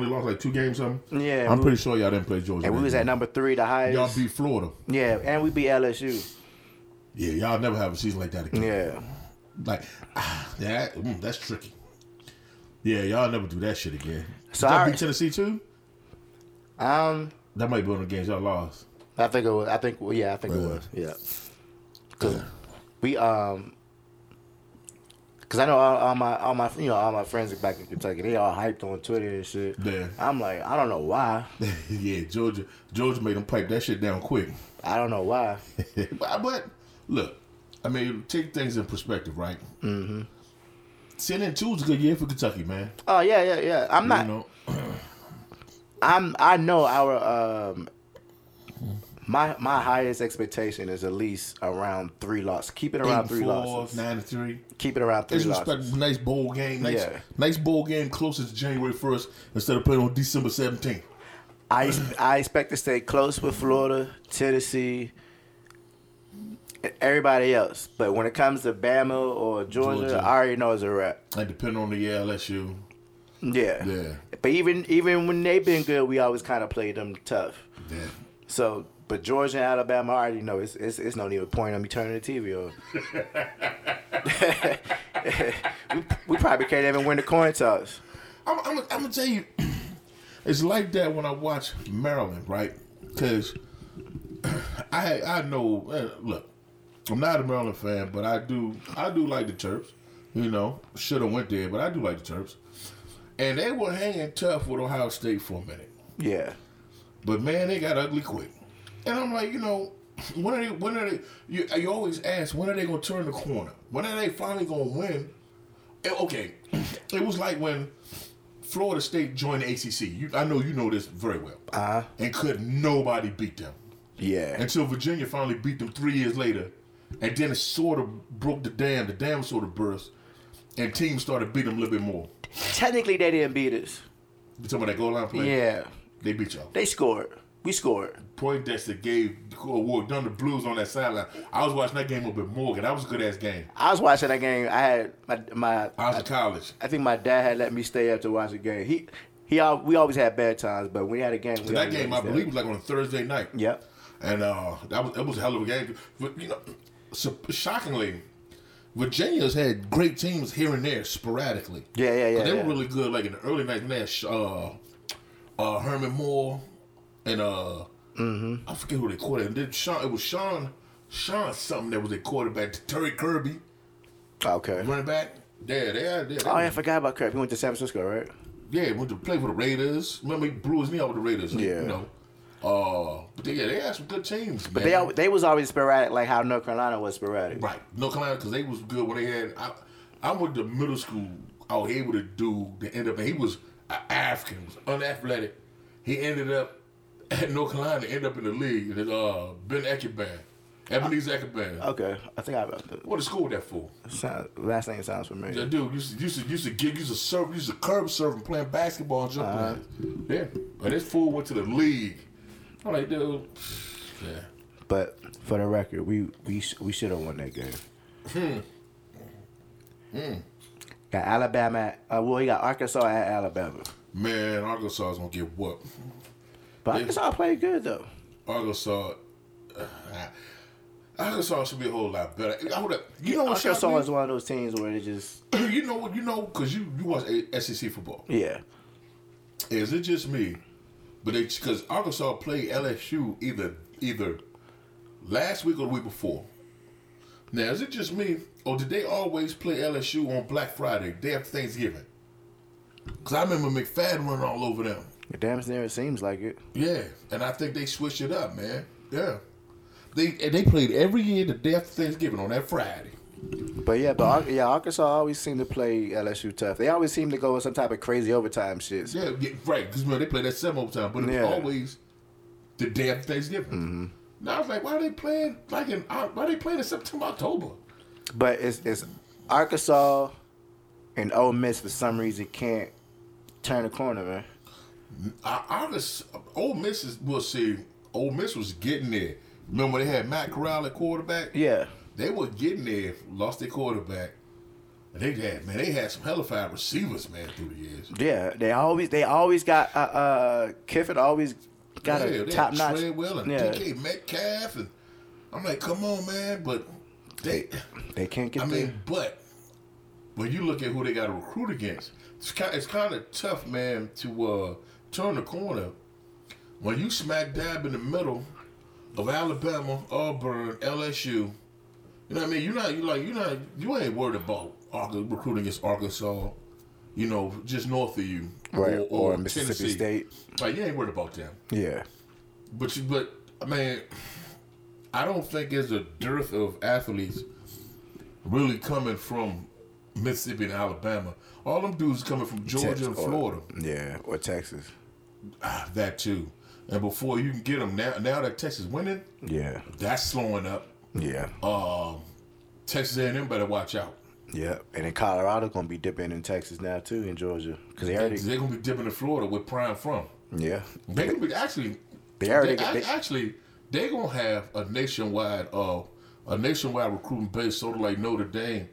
lost like 2 games or something. Yeah. I'm pretty sure y'all didn't play Georgia. And we was at number 3, the highest. Y'all beat Florida. Yeah, and we beat LSU. Yeah, y'all never have a season like that again. Yeah. Like, that's tricky. Yeah, y'all never do that shit again. So did y'all beat Tennessee too? That might be one of the games y'all lost. I think it was. Yeah. Cause I know all my friends back in Kentucky, they all hyped on Twitter and shit. Yeah. I'm like, I don't know why. Yeah, Georgia made them pipe that shit down quick. I don't know why. But look, I mean, take things in perspective, right? Mm-hmm. 10-2 is a good year for Kentucky, man. Oh yeah. I know our My highest expectation is at least around 3 losses. Keep it around 3 losses. 9-3. Keep it around 3 losses. Nice bowl game. Nice bowl game closer to January 1st instead of playing on December 17th. I expect to stay close with Florida, Tennessee, and everybody else. But when it comes to Bama or Georgia, I already know it's a wrap. Like depending on the LSU. Yeah. But even when they've been good, we always kind of played them tough. Yeah. So. But Georgia and Alabama, I already know it's no need to point on me turning the TV on. we probably can't even win the coin toss. I'm gonna tell you, it's like that when I watch Maryland, right? Because I know, look, I'm not a Maryland fan, but I do like the Terps. You know, should have went there, but I do like the Terps. And they were hanging tough with Ohio State for a minute. Yeah. But man, they got ugly quick. And I'm like, you know, when are they you always ask, when are they going to turn the corner? When are they finally going to win? And, okay, it was like when Florida State joined the ACC. I know you know this very well. And could nobody beat them. Yeah. Until Virginia finally beat them 3 years later. And then it sort of broke the dam. The dam sort of burst. And teams started beating them a little bit more. Technically, they didn't beat us. You talking about that goal line play? Yeah. They beat y'all. They scored. We scored. Point that's that gave award done the Blues on that sideline. I was watching that game up at Morgan. That was a good ass game. I was watching that game. I had I was in college. I think my dad had let me stay up to watch the game. We always had bad times, but we had a game. So that game, I believe, was like on a Thursday night. Yep. And that was a hell of a game. But, you know, shockingly, Virginia's had great teams here and there sporadically. Yeah. They were really good, like in the early 1990s. Herman Moore and I forget who they quarterback. It was Sean something that was their quarterback. Terry Kirby, okay, running back. Yeah, they had. Oh, I forgot about Kirby. He went to San Francisco, right? Yeah, he went to play for the Raiders. Remember, he blew his knee out with the Raiders. Yeah, you know. But they had some good teams. But man, they was always sporadic, like how North Carolina was sporadic. Right, North Carolina, because they was good when they had. I went to middle school. I was able to do the end up. He was African, was unathletic. He ended up at North Carolina, ended up in the league. And Ben Eckerban, Ebenezer Eckerban. Okay, I think I. What a school that for? Last name sounds familiar. That dude used to curb serving, playing basketball and jumping. Yeah, but this fool went to the league. I'm like, dude. Yeah. But for the record, we should have won that game. Got Alabama. He got Arkansas at Alabama. Man, Arkansas is gonna get whooped. But Arkansas played good though. Arkansas should be a whole lot better. Hold up. You know what Arkansas is one of those teams where they just you know because you watch SEC football. Yeah. Is it just me? But because Arkansas played LSU either last week or the week before. Now, is it just me, or did they always play LSU on Black Friday, day after Thanksgiving? Because I remember McFadden running all over them. Damn near it seems like it. Yeah, and I think they switched it up, man. Yeah. They played every year the day after Thanksgiving on that Friday. But Arkansas always seem to play LSU tough. They always seem to go in some type of crazy overtime shit. Yeah, right. Because they play that semi overtime, but it's always the day after Thanksgiving. Mm-hmm. Now I was like, why are they playing in September, October? But it's Arkansas and Ole Miss for some reason can't turn the corner, man. Ole Miss was getting there. Remember when they had Matt Corral at quarterback? Yeah. They were getting there, lost their quarterback, and they had some hellified receivers, man, through the years. Yeah, they always got Kiffin always got a top notch. Treadwell and DK Metcalf, and I'm like, come on, man, but they can't get. But when you look at who they got to recruit against, it's kind of tough, man, to turn the corner when you smack dab in the middle of Alabama, Auburn, LSU. You know what I mean? You ain't worried about recruiting against Arkansas, you know, just north of you, right? Or Mississippi Tennessee. State. Like you ain't worried about them. Yeah. But I mean, I don't think there's a dearth of athletes really coming from Mississippi and Alabama. All them dudes coming from Georgia and Florida. Yeah, or Texas. That too. And before you can get them now that Texas winning, yeah, that's slowing up. Yeah. Texas A&M better watch out. Yeah, and then Colorado's gonna be dipping in Texas now too, in Georgia, because they're gonna be dipping in Florida with Prime from. Yeah. They're gonna have a nationwide recruiting base, sort of like Notre Dame,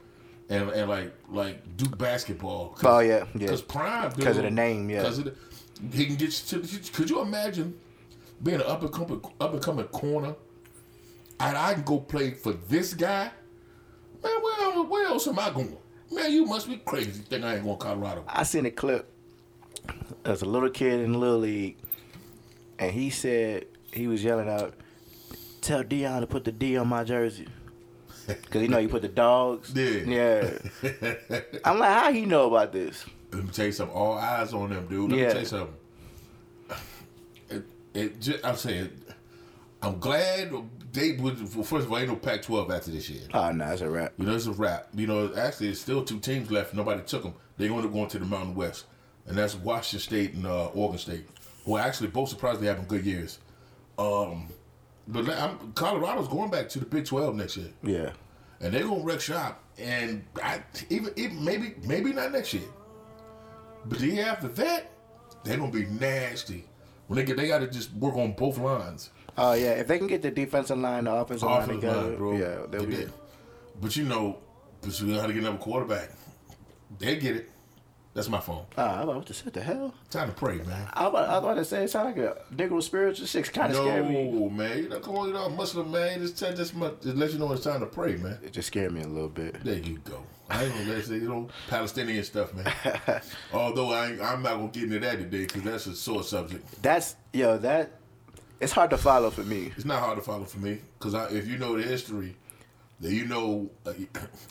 and like Duke basketball. Oh yeah, yeah. Because Prime, because of the name, yeah. Because he can get you to. Could you imagine being an up and coming corner? And I can go play for this guy? Man, where else am I going? Man, you must be crazy. You think I ain't going to Colorado. I seen a clip as a little kid in the Little League, and he said, he was yelling out, tell Dion to put the D on my jersey. Because you know you put the dogs. Yeah. I'm like, how he know about this? Let me tell you something. All eyes on them, dude. Let me tell you something. I'm saying, I'm glad they would. Well, first of all, ain't no Pac-12 after this year. Oh, no, it's a wrap. You know, it's a wrap. You know, actually, it's still two teams left. Nobody took them. They ended up going to the Mountain West. And that's Washington State and Oregon State, who actually both surprisingly having good years. But Colorado's going back to the Big 12 next year. Yeah. And they're going to wreck shop. And maybe not next year. But the year after that, they're going to be nasty. When they got to just work on both lines. Oh, yeah. If they can get the defensive line, the offensive line together. Yeah, they'll be good. But you know, you know how to get another quarterback. They get it. That's my phone. I'm about to say, what the hell? Time to pray, man. I was about to say, it sounds like a nigga with spiritual six. Kind of scared me. No, man. You know, come on, you know, Muslim, man. Just let you know it's time to pray, man. It just scared me a little bit. There you go. I ain't going to let you, you know, Palestinian stuff, man. Although I'm not going to get into that today because that's a sore subject. It's hard to follow for me. It's not hard to follow for me because if you know the history... You know,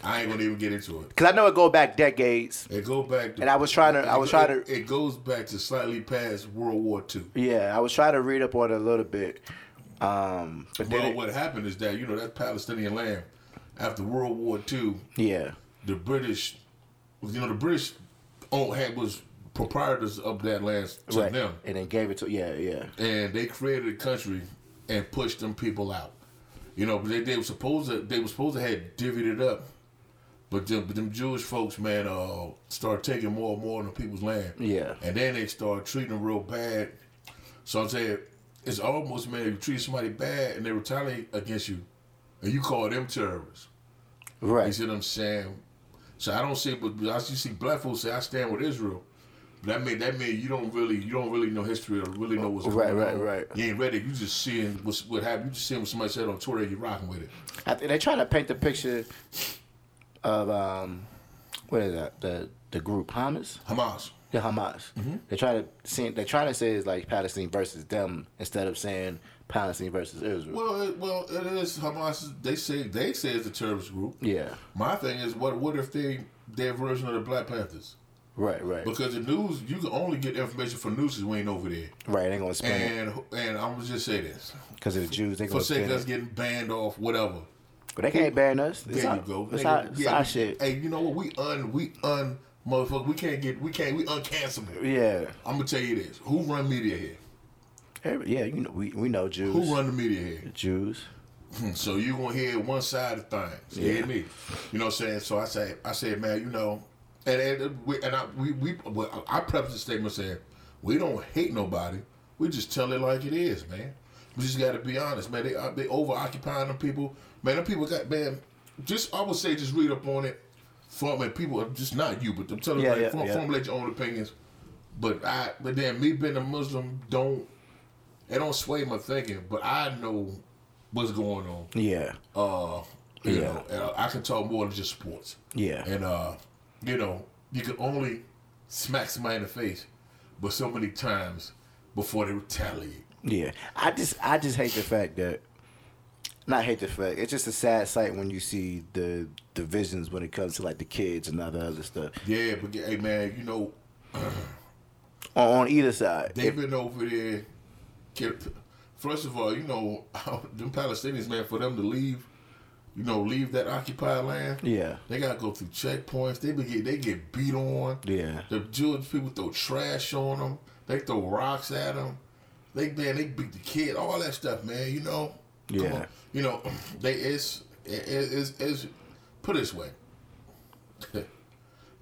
I ain't gonna even get into it because I know it go back decades. It goes back to slightly past World War II. Yeah, I was trying to read up on it a little bit. What happened is that that Palestinian land after World War II. Yeah, the British, was proprietors of that land to them, and then gave it to and they created a country and pushed them people out. You know, they were supposed to have divvied it up, but them Jewish folks, man, start taking more and more of the people's land. Yeah, and then they start treating them real bad. So I'm saying, it's almost, man, if you treat somebody bad and they retaliate against you, and you call them terrorists. Right. You see what I'm saying? So I don't say, but I see black folks say I stand with Israel. That mean you don't really know history or really know what's going on. Right. You ain't ready. You just seeing what happened. You just seeing what somebody said on Twitter. You rocking with it. I think they try to paint the picture of what is that? The group Hamas. Yeah, Hamas. Mm-hmm. They try to say it's like Palestine versus them instead of saying Palestine versus Israel. Well, it is Hamas. They say it's a terrorist group. Yeah. My thing is, what if their version of the Black Panthers? Right. Because the news, you can only get information from news we ain't over there. Right, they gonna spend it. And I'm gonna just say this. Because of the Jews, they gonna spend it. For sake us getting banned off, whatever. But they can't ban us. There you go. It's our shit. Hey, you know what? We motherfucker. We uncancelable. Yeah. I'm gonna tell you this. Who run media here? We know Jews. Who run the media here? The Jews. So you gonna hear one side of things. You hear me? You know what I'm saying? So I say, man, you know. I preface the statement saying, we don't hate nobody. We just tell it like it is, man. We just got to be honest, man. They over-occupying them people. Man, them people got, man, I would say just read up on it. People, just not you, but I'm telling you, formulate your own opinions. But then me being a Muslim, it don't sway my thinking, but I know what's going on. Yeah. You know, and I can talk more than just sports. Yeah. And, you know, you can only smack somebody in the face, but so many times before they retaliate. Yeah, I just hate the fact that, it's just a sad sight when you see the divisions when it comes to like the kids and all the other stuff. Yeah, but hey man, you know, on either side, they've been over there. First of all, you know, them Palestinians, man, for them to leave. You know, leave that occupied land. Yeah, they gotta go through checkpoints. They get beat on. Yeah, the Jewish people throw trash on them. They throw rocks at them. They beat the kid. All that stuff, man. You know. Yeah. Come on. You know, it's put it this way.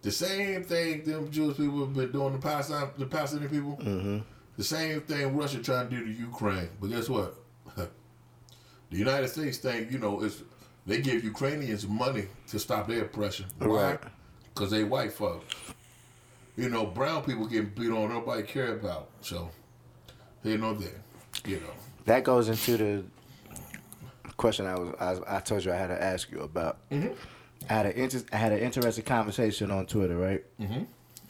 The same thing them Jewish people have been doing the Palestinian people. Mm-hmm. The same thing Russia trying to do to Ukraine. But guess what? The United States thing, you know, is. They give Ukrainians money to stop their oppression. Why? Because they white folks. You know, brown people getting beat on, nobody care about. So, here nor there. You know. That goes into the question I told you I had to ask you about. Mm-hmm. I had an interesting conversation on Twitter, right? Mm-hmm.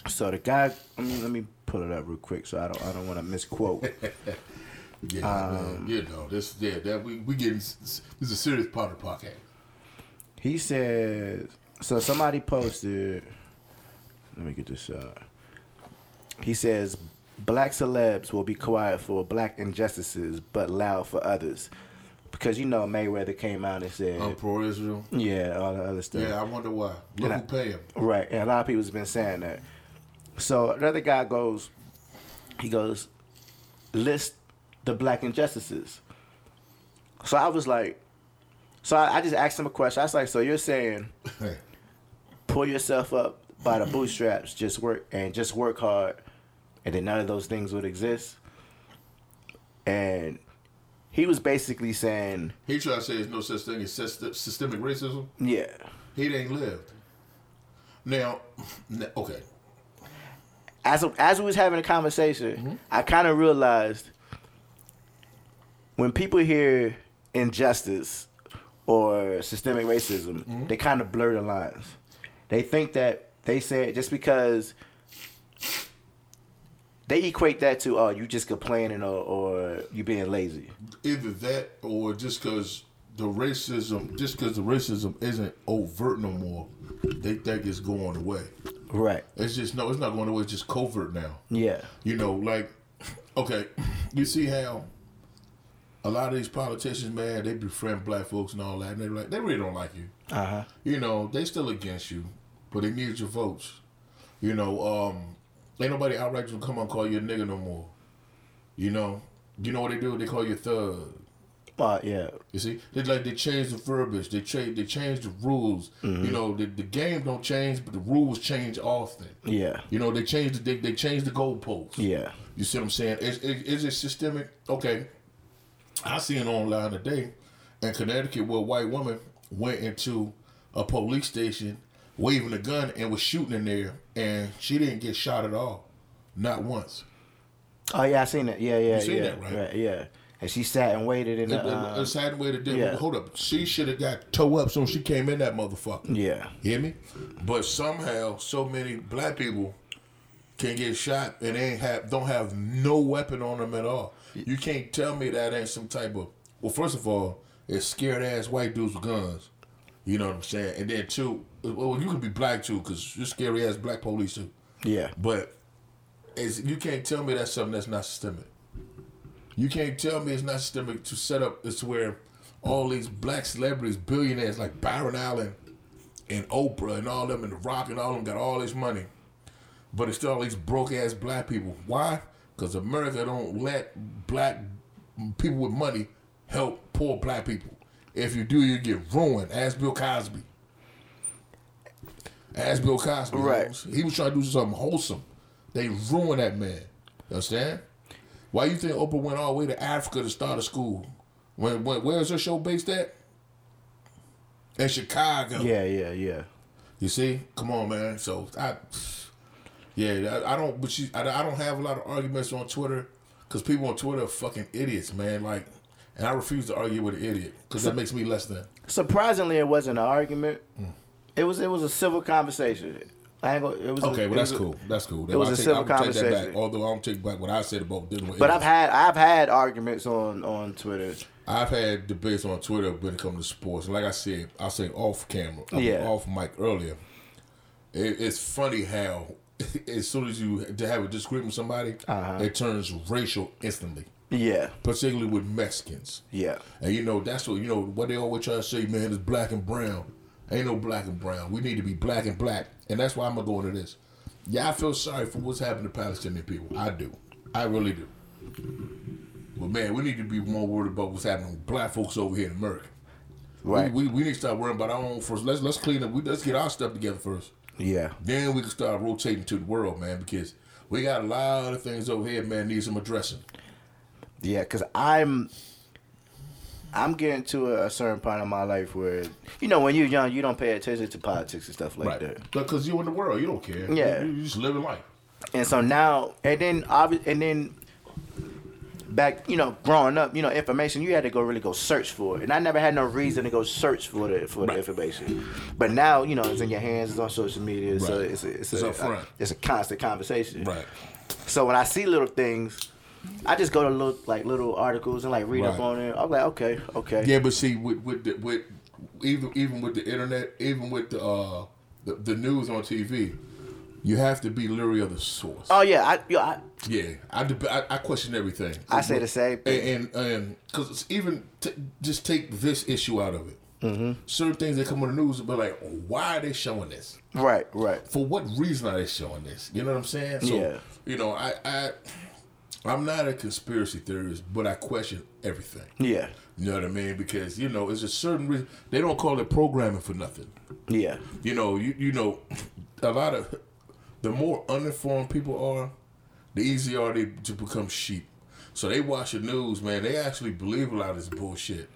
So the guy, let me pull it up real quick, so I don't want to misquote. Yeah, we getting this is a serious part of the podcast. He said, so somebody posted. Let me get this up. He says, black celebs will be quiet for black injustices, but loud for others. Because, you know, Mayweather came out and said... I'm pro-Israel. Yeah, all the other stuff. Yeah, I wonder why. Look who pay him. Right, and a lot of people have been saying that. So another guy goes, list the black injustices. So I was like... So I just asked him a question. I was like, so you're saying pull yourself up by the bootstraps, just work hard, and then none of those things would exist. And he was basically saying... He tried to say there's no such thing as systemic racism? Yeah. He ain't lived. Now, okay. As we was having a conversation, mm-hmm. I kind of realized when people hear injustice or systemic racism, mm-hmm. they kind of blur the lines. They think that they said just because they equate that to, oh, you just complaining or you being lazy. Either that or just because the racism isn't overt no more, they think it's going away. Right. It's just, no, it's not going away. It's just covert now. Yeah. You know, like, okay, you see how a lot of these politicians, man, they befriend black folks and all that, and they're like, they really don't like you. Uh-huh. You know, they still against you, but they need your votes. You know, ain't nobody outright gonna come and call you a nigga no more. You know what they do? They call you a thug. Yeah. You see, they change the verbiage. They change the rules. Mm-hmm. You know, the game don't change, but the rules change often. Yeah. You know, they change the goalposts. Yeah. You see what I'm saying? Is it systemic? Okay. I seen online today in Connecticut where a white woman went into a police station waving a gun and was shooting in there, and she didn't get shot at all. Not once. Oh, yeah, I seen that. Yeah. You seen that, right? Right, yeah. And she sat and waited in the... sat and waited there. Yeah. Hold up. She should have got toe up soon as she came in that motherfucker. Yeah. Hear me? But somehow, so many black people can get shot and don't have no weapon on them at all. You can't tell me that ain't some type of... Well, first of all, it's scared-ass white dudes with guns. You know what I'm saying? And then, two... Well, you could be black, too, because you're scary-ass black police, too. Yeah. But you can't tell me that's something that's not systemic. You can't tell me it's not systemic to set up... It's where all these black celebrities, billionaires, like Byron Allen and Oprah and all them and The Rock and all them got all this money. But it's still all these broke-ass black people. Why? Because America don't let black people with money help poor black people. If you do, you get ruined. Ask Bill Cosby. Right. He was trying to do something wholesome. They ruined that man. You understand? Why you think Oprah went all the way to Africa to start a school? Where is her show based at? In Chicago. Yeah. You see? Come on, man. So, I don't have a lot of arguments on Twitter because people on Twitter are fucking idiots, man. Like, and I refuse to argue with an idiot because that makes me less than. Surprisingly, it wasn't an argument. Mm. It was a civil conversation. Cool. That's cool. It was a civil conversation. Take that back, although I don't take back what I said about dealing with. But idiots. I've had arguments on Twitter. I've had debates on Twitter when it comes to sports. Like I said, off camera, off mic earlier. It's funny how. As soon as you have a disagreement with somebody, uh-huh. it turns racial instantly. Yeah. Particularly with Mexicans. Yeah. And you know, that's what they always try to say, man, it's black and brown. Ain't no black and brown. We need to be black and black. And that's why I'm going to go into this. Yeah, I feel sorry for what's happened to Palestinian people. I do. I really do. But man, we need to be more worried about what's happening with black folks over here in America. Right. We need to start worrying about our own first. Let's clean up. Let's get our stuff together first. Yeah. Then we can start rotating to the world, man, because we got a lot of things over here, man, need some addressing. Yeah, because I'm getting to a certain part of my life where, you know, when you're young, you don't pay attention to politics and stuff like that. Because you're in the world. You don't care. Yeah. You're just living life. And so now, and then back, you know, growing up, you know, information, you had to really go search for it. And I never had no reason to go search for the information. But now, you know, it's in your hands, it's on social media, so it's a constant conversation. Right. So when I see little things, I just go to look like little articles and like read up on it. I'm like, okay. Yeah, but see, with even with the internet, even with the news on TV, you have to be leery of the source. Oh yeah, I question everything. I say the same thing, and because even just take this issue out of it. Mm-hmm. Certain things that come on the news will be like, why are they showing this? Right. For what reason are they showing this? You know what I'm saying? So, yeah. You know, I'm not a conspiracy theorist, but I question everything. Yeah. You know what I mean? Because, you know, it's a certain reason. They don't call it programming for nothing. Yeah. You know, you know, a lot of, the more uninformed people are, the easier are they to become sheep. So they watch the news, man. They actually believe a lot of this bullshit.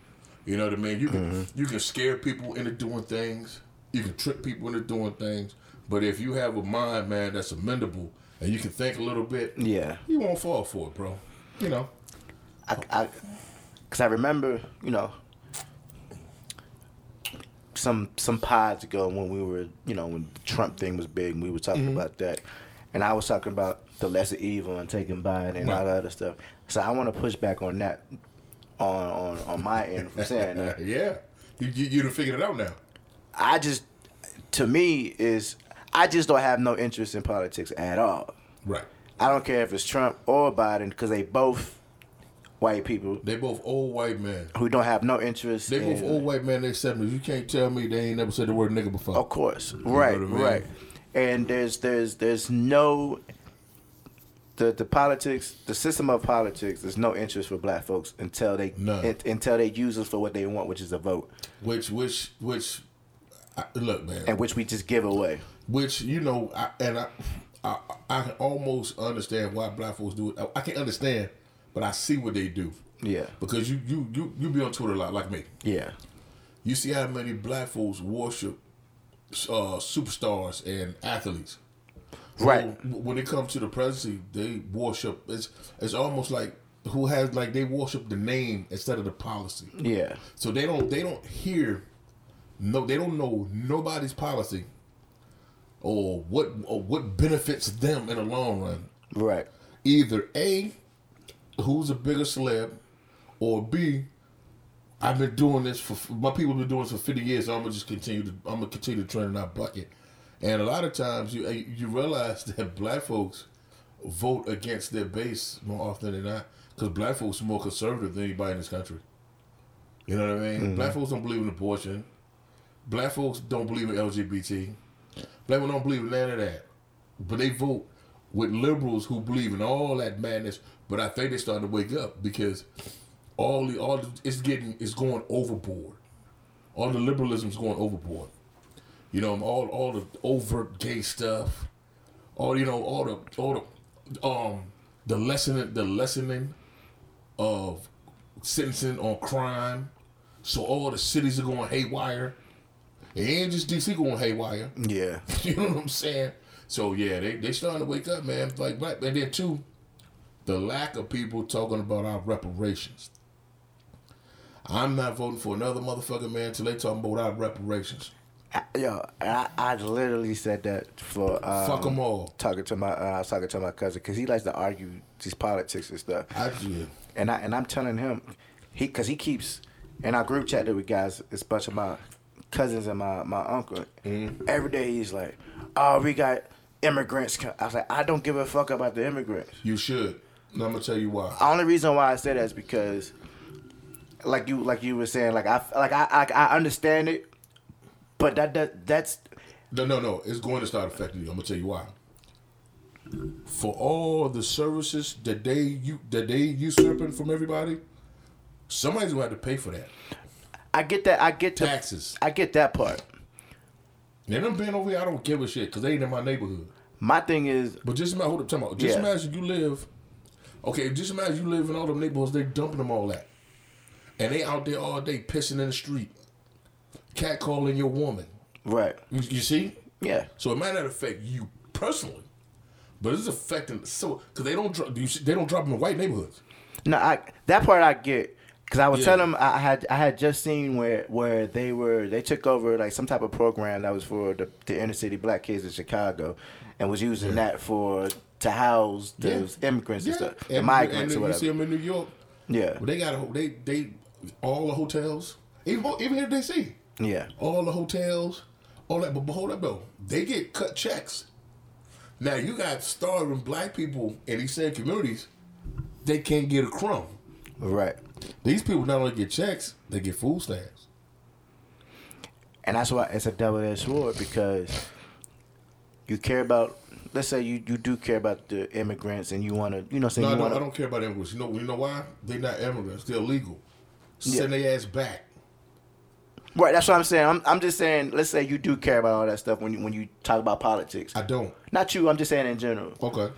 You know what I mean? You can you can scare people into doing things. You can trick people into doing things. But if you have a mind, man, that's amendable and you can think a little bit, you won't fall for it, bro. You know? Because I remember, you know, some pods ago when we were, you know, when the Trump thing was big and we were talking about that. And I was talking about the lesser evil and taking by it and all that other stuff. So I want to push back on that. On my end from saying that. Yeah. You done figured it out now. I just don't have no interest in politics at all. Right. I don't care if it's Trump or Biden because they both white people. They both old white men. Who don't have no interest. They both old white men in their 70s. You can't tell me they ain't never said the word nigga before. Of course. You right, know what I mean? Right. And there's no... The politics, the system of politics, there's no interest for black folks until they until they use us for what they want, which is a vote. Which, look, man. And which we just give away. Which, you know, I can almost understand why black folks do it. I can't understand, but I see what they do. Yeah. Because you be on Twitter a lot, like me. Yeah. You see how many black folks worship superstars and athletes. Right. Who, when it comes to the presidency, they worship. It's almost like who has like they worship the name instead of the policy. Yeah. So they don't hear they don't know nobody's policy or what benefits them in the long run. Right. Either A, who's a bigger celeb, or B, I've been doing this for my people have been doing this for 50 years. So I'm gonna continue to train in that bucket. And a lot of times you realize that black folks vote against their base more often than not because black folks are more conservative than anybody in this country. You know what I mean? Mm-hmm. Black folks don't believe in abortion. Black folks don't believe in LGBT. Black people don't believe in none of that. But they vote with liberals who believe in all that madness. But I think they're starting to wake up because all the it's going overboard. All the liberalism is going overboard. You know, all the overt gay stuff, all the lessening of sentencing on crime. So all the cities are going haywire. It ain't just DC going haywire. Yeah. You know what I'm saying? So yeah, they starting to wake up, man. Like black, and then too, the lack of people talking about our reparations. I'm not voting for another motherfucker, man, till they talking about our reparations. I literally said that for fuck them all. I was talking to my cousin because he likes to argue these politics and stuff. I do, and I'm telling him, because he keeps in our group chat that we guys. It's a bunch of my cousins and my uncle. Mm-hmm. Every day he's like, "Oh, we got immigrants." I was like, "I don't give a fuck about the immigrants." You should. And I'm gonna tell you why. The only reason why I say that is because, like you were saying, I understand it. But that's... No. It's going to start affecting you. I'm going to tell you why. For all the services that they usurping from everybody, somebody's going to have to pay for that. I get taxes. I get that part. And them being over here, I don't give a shit because they ain't in my neighborhood. My thing is... But just imagine, imagine you live... Okay, just imagine you live in all them neighborhoods, they dumping them all that. And they out there all day pissing in the street. Catcalling your woman. Right. You see? Yeah. So it might not affect you personally, but it's affecting because they don't drop them in white neighborhoods. No, that part I get because I was telling them I had just seen where they took over like some type of program that was for the inner city black kids in Chicago and was using that for to house those immigrants and stuff, and migrants and or whatever. You see them in New York. Yeah. Well, they got a, they all the hotels, even here in DC. Yeah. All the hotels, all that. But hold up though, they get cut checks. Now you got starving black people in these same communities. They can't get a crumb. Right. These people not only get checks, they get food stamps. And that's why it's a double-edged sword, because you care about, let's say you do care about the immigrants and you want to, you know, say I don't care about immigrants. You know why? They're not immigrants. They're illegal. Send their ass back. Right, that's what I'm saying. I'm just saying, let's say you do care about all that stuff when you talk about politics. I don't. Not you, I'm just saying in general. Okay.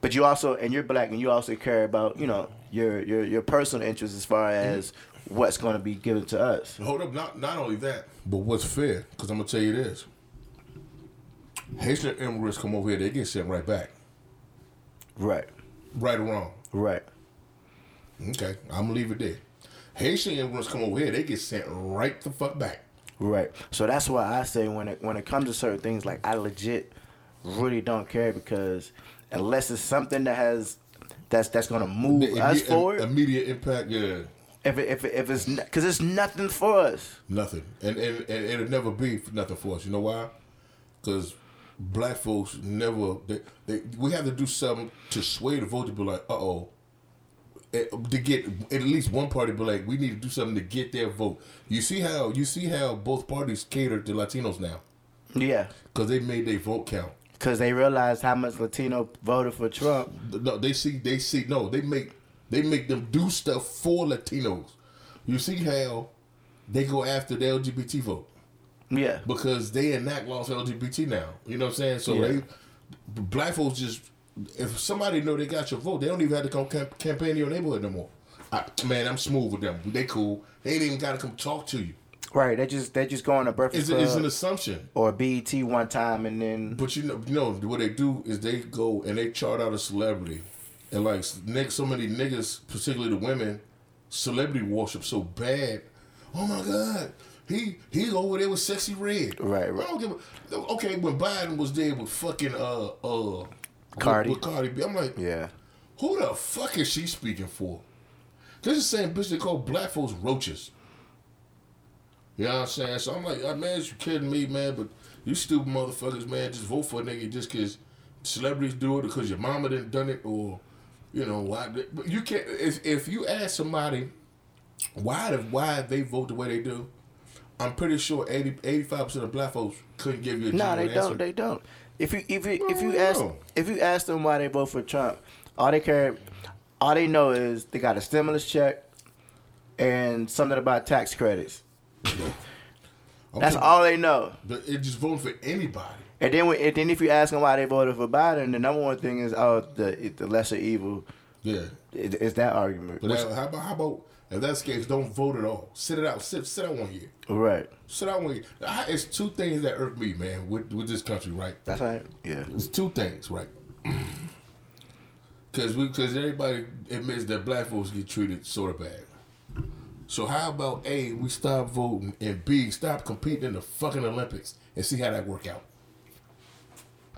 But you also, and you're black, and you also care about, you know, your personal interests as far as what's going to be given to us. Hold up, not only that, but what's fair, because I'm going to tell you this. Haitian immigrants come over here, they get sent right back. Right. Right or wrong? Right. Okay, I'm going to leave it there. Haitian immigrants come over here, they get sent right the fuck back. Right. So that's why I say when it comes to certain things, like, I legit really don't care, because... unless it's something that has that's gonna move us forward, immediate impact. Yeah. If it's because it's nothing for us. Nothing, and it'll never be nothing for us. You know why? Because black folks never. We have to do something to sway the vote to be like, to get at least one party. Be like, we need to do something to get their vote. You see how both parties cater to Latinos now. Yeah. Because they made their vote count. Because they realized how much Latino voted for Trump. No, they make them do stuff for Latinos. You see how they go after the LGBT vote. Yeah. Because they enact laws LGBT now. You know what I'm saying? So black folks just, if somebody know they got your vote, they don't even have to come campaign in your neighborhood no more. I'm smooth with them. They cool. They ain't even got to come talk to you. Right, they just go on a Breakfast Club. It's an assumption. Or BET one time and then... But you know what they do is they go and they chart out a celebrity. And like so many niggas, particularly the women, celebrity worship so bad. Oh my God, he's over there with Sexy Red. Right. I don't give a... Okay, when Biden was there with fucking... Cardi. With Cardi B. I'm like, who the fuck is she speaking for? This is the same bitch that called black folks roaches. You know what I'm saying? So I'm like, man, you kidding me, man, but you stupid motherfuckers, man, just vote for a nigga just because celebrities do it or because your mama didn't done it or, you know, why. But you can't, if you ask somebody why they vote the way they do, I'm pretty sure 85% of black folks couldn't give you a genuine answer. No, they don't. If you ask them why they vote for Trump, all they know is they got a stimulus check and something about tax credits. That's all they know. It just voting for anybody. And then if you ask them why they voted for Biden, the number one thing is the lesser evil. Yeah, it's that argument. But how about if that's the case, don't vote at all. Sit it out. Sit out 1 year. Right. Sit out 1 year. It's two things that irk me, man, with this country, right? That's right. Yeah. It's two things, right? Because everybody admits that black folks get treated sort of bad. So how about A, we stop voting, and B, stop competing in the fucking Olympics and see how that work out?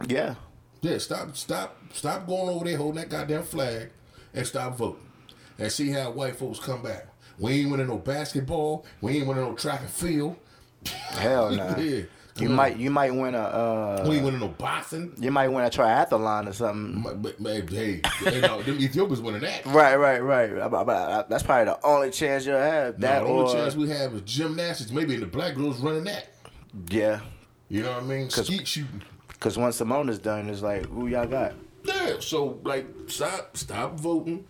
Yeah. Yeah, stop going over there holding that goddamn flag and stop voting and see how white folks come back. We ain't winning no basketball. We ain't winning no track and field. Hell no. Nah. Yeah. You might win a... we ain't winning no boxing. You might win a triathlon or something. But, hey, you know, them Ethiopians winning that. Right. But that's probably the only chance you'll have. The only chance we have is gymnastics. Maybe the black girls running that. Yeah. You know what I mean? Skeet shooting. Because once Simona's done, it's like, who y'all got? Yeah, so, like, stop voting.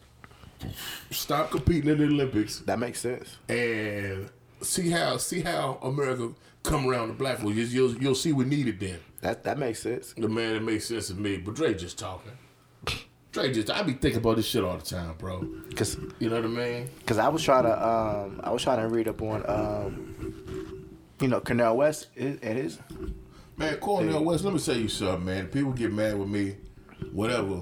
Stop competing in the Olympics. That makes sense. And see how America... come around the black folks. You'll see we need it then. That makes sense. The man, it makes sense to me. But Dre just talking. I be thinking about this shit all the time, bro. Cause you know what I mean. Cause I was trying to read up on you know, Cornel West and his. Man, Cornel West. Let me tell you something, man. People get mad with me, whatever.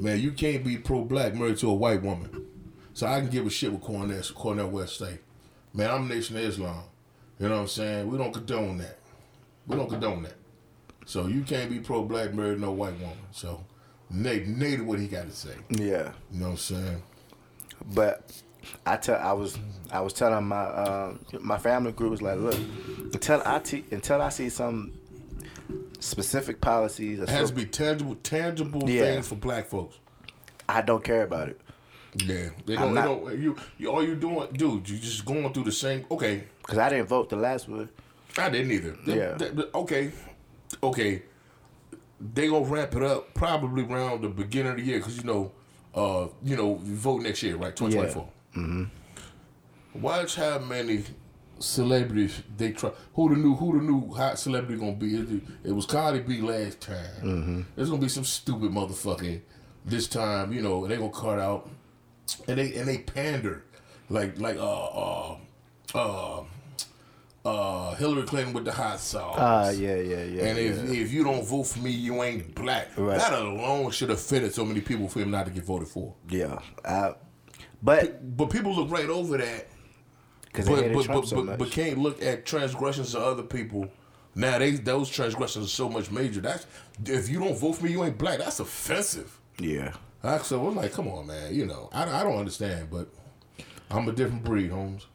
Man, you can't be pro-black married to a white woman. So I can give a shit with Cornel West say. Man, I'm Nation of Islam. You know what I'm saying? We don't condone that. So you can't be pro-black married no white woman. So Nate what he got to say. Yeah. You know what I'm saying? But I was telling my family group, was like, look, until I see some specific policies, it has to be tangible things for black folks. I don't care about it. Yeah, they don't, all you doing, dude, you just going through the same. Okay, because I didn't vote the last one. I didn't either. Yeah. Okay. They gonna wrap it up probably around the beginning of the year because you vote next year, right? 2024. Yeah. Mm-hmm. Watch how many celebrities they try. Who the new hot celebrity gonna be? It was Cardi B last time. Mm-hmm. There's gonna be some stupid motherfucker this time. You know, they gonna cut out. And they pander, like Hillary Clinton with the hot sauce. Yeah. And if you don't vote for me, you ain't black. Right. That alone should have fitted so many people for him not to get voted for. Yeah, but people look right over that. Because they hated Trump so much. But can't look at transgressions of other people. Now those transgressions are so much major. That's, if you don't vote for me, you ain't black. That's offensive. Yeah. So we're like, come on, man. You know, I don't understand, but I'm a different breed, Holmes.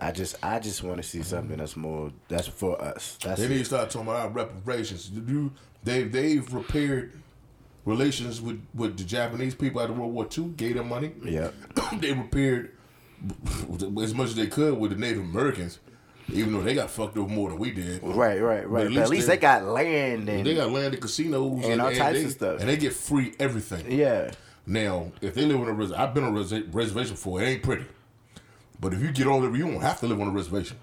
I just want to see something that's more. That's for us. They need to start talking about our reparations. They've repaired relations with the Japanese people after World War II. Gave them money. Yeah. They repaired as much as they could with the Native Americans. Even though they got fucked up more than we did. Right. But at least they got land. And they got land and casinos. And all types of stuff. And they get free everything. Yeah. Now, if they live on a reservation, I've been on a reservation before. It ain't pretty. But if you get on there, you won't have to live on a reservation.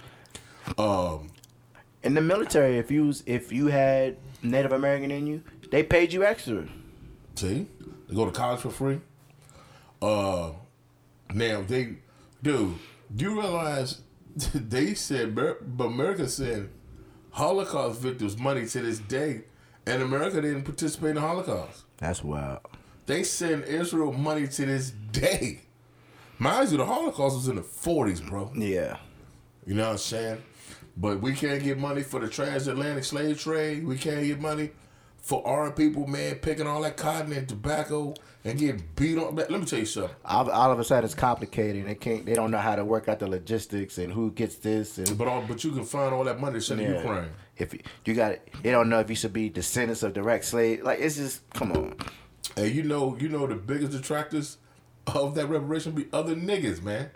In the military, if you had Native American in you, they paid you extra. See? They go to college for free. Do you realize... They said, but America said Holocaust victims money to this day, and America didn't participate in the Holocaust. That's wild. They send Israel money to this day. Mind you, the Holocaust was in the 40s, bro. Yeah. You know what I'm saying? But we can't get money for the transatlantic slave trade. We can't get money for our people, man, picking all that cotton and tobacco. And get beat on. Let me tell you something. All of a sudden, it's complicated. They don't know how to work out the logistics and who gets this. But you can find all that money sent to Ukraine. If you got it, they don't know if you should be descendants of direct slaves. Like, it's just, come on. And you know the biggest detractors of that reparation be other niggas, man.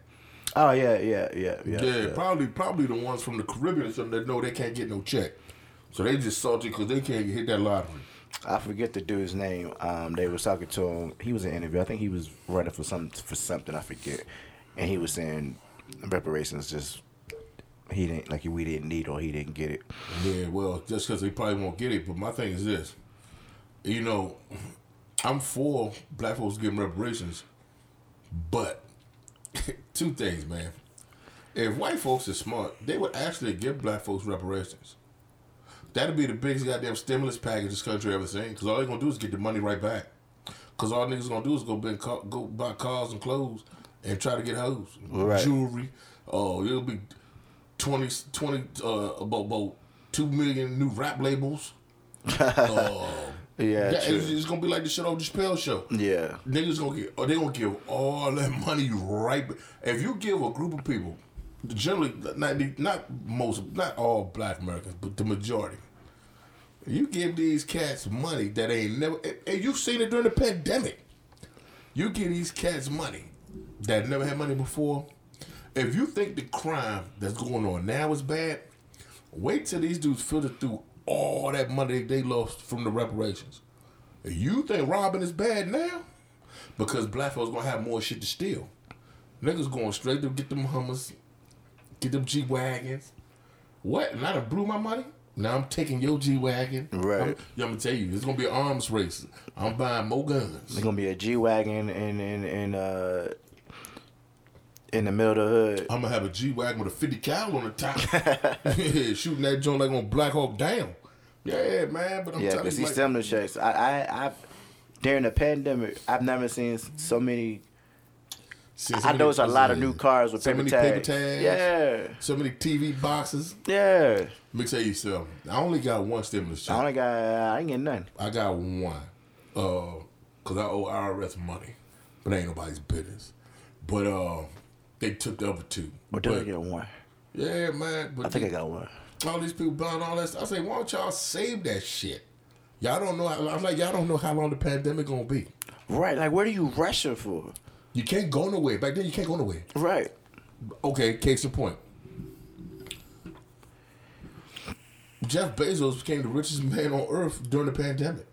Oh yeah. Yeah, probably the ones from the Caribbean or something that know they can't get no check, so they just salty because they can't hit that lottery. I forget the dude's name. They were talking to him. He was in an interview. I think he was running for something. I forget. And he was saying reparations just we didn't need or he didn't get it. Yeah, well, just because they probably won't get it. But my thing is this, you know, I'm for black folks getting reparations, but two things, man. If white folks are smart, they would actually give black folks reparations. That'd be the biggest goddamn stimulus package this country ever seen. Because all they're going to do is get the money right back. Because all niggas going to do is go buy cars and clothes and try to get hoes. Right. Jewelry. Oh, it'll be about 2 million new rap labels. Yeah, it's going to be like the shit on the Chappelle Show. Yeah. Niggas going to get, or they going to give all that money right back. If you give a group of people, generally, not all black Americans, but the majority. You give these cats money that ain't never... And you've seen it during the pandemic. You give these cats money that never had money before. If you think the crime that's going on now is bad, wait till these dudes filter through all that money they lost from the reparations. If you think robbing is bad now, because black folks going to have more shit to steal. Niggas going straight to get them Hummers, get them G-Wagons. What? And I done blew my money? Now I'm taking your G-Wagon. Right. I'm going to tell you, it's going to be an arms race. I'm buying more guns. It's going to be a G-Wagon in the middle of the hood. I'm going to have a G-Wagon with a 50 cal on the top. Shooting that joint like on Black Hawk Down. Yeah, man. But I'm telling you. Yeah, because these stimulus checks. During the pandemic, I've never seen so many I know it's a lot of new cars with paper tags. Yeah. So many TV boxes. Yeah. Let me tell you something. I only got one stimulus check. I ain't getting nothing. I got one. Because I owe IRS money. But ain't nobody's business. But they took the other two. Or did I get one? Yeah, man. But I think I got one. All these people buying all that stuff. I say, why don't y'all save that shit? Y'all don't know. I'm like, y'all don't know how long the pandemic gonna be. Right. Like, what are you rushing for? You can't go nowhere. Back then, you can't go nowhere. Right. Okay, case in point. Jeff Bezos became the richest man on earth during the pandemic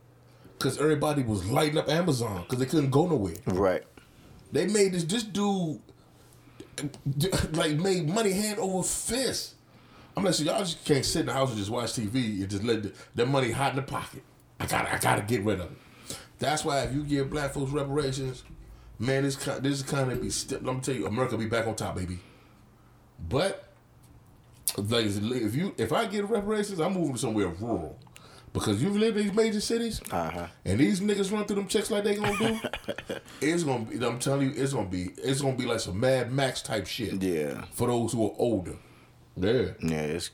because everybody was lighting up Amazon because they couldn't go nowhere. Right. They made this dude, like, made money hand over fist. I'm like, so y'all just can't sit in the house and just watch TV and just let that money hot in the pocket. I gotta get rid of it. That's why if you give black folks reparations, man, this economy be stiff. Let me tell you, America be back on top, baby. But like, if I get reparations, I'm moving somewhere rural because you've lived in these major cities, and these niggas run through them checks like they gonna do. It's gonna be. I'm telling you, it's gonna be like some Mad Max type shit. Yeah. For those who are older. Yeah. Yeah. It's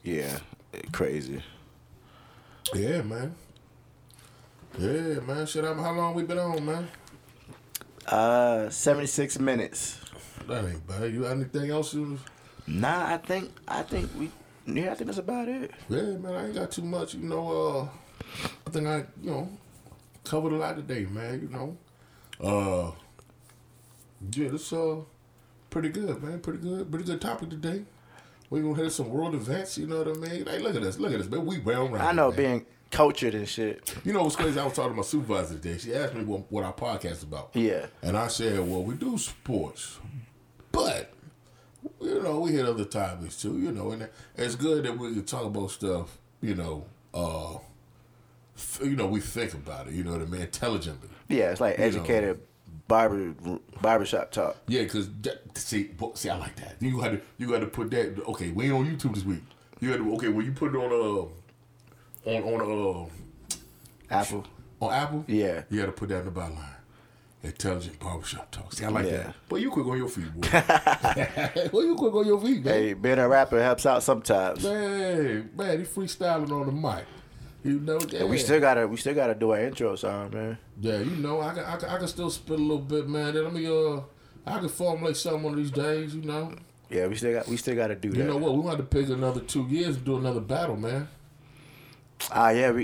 crazy. Yeah, man. Yeah, man. Shit, how long we been on, man? 76 minutes. That ain't bad. You got anything else? Nah, I think that's about it. Yeah, man, I ain't got too much. You know, I think I covered a lot today, man. You know, yeah, this pretty good, man. Pretty good topic today. We gonna hit some world events. You know what I mean? Like, look at this, man. We well rounded. I know, man. Being cultured and shit. You know what's crazy? I was talking to my supervisor today. She asked me what our podcast is about. Yeah. And I said, well, we do sports, but, you know, we hit other topics too, you know. And it's good that we can talk about stuff, we think about it, you know what I mean, intelligently. Yeah, it's like educated barbershop talk. Yeah, because, see, I like that. You had to put that, okay, we ain't on YouTube this week. You had to, okay, well, you put it on Apple. On Apple? Yeah. You got to put that in the byline. Intelligent barbershop talk. See, I like that. But you quick on your feet, boy. Well, you quick on your feet, man. Hey, being a rapper helps out sometimes. Man, he freestyling on the mic. You know that. And we still gotta do our intro song, man. Yeah, you know, I can still spit a little bit, man. Let me I can formulate something one of these days, you know. Yeah, we still gotta do that. You know what? We want to pick another 2 years and do another battle, man. Yeah. I got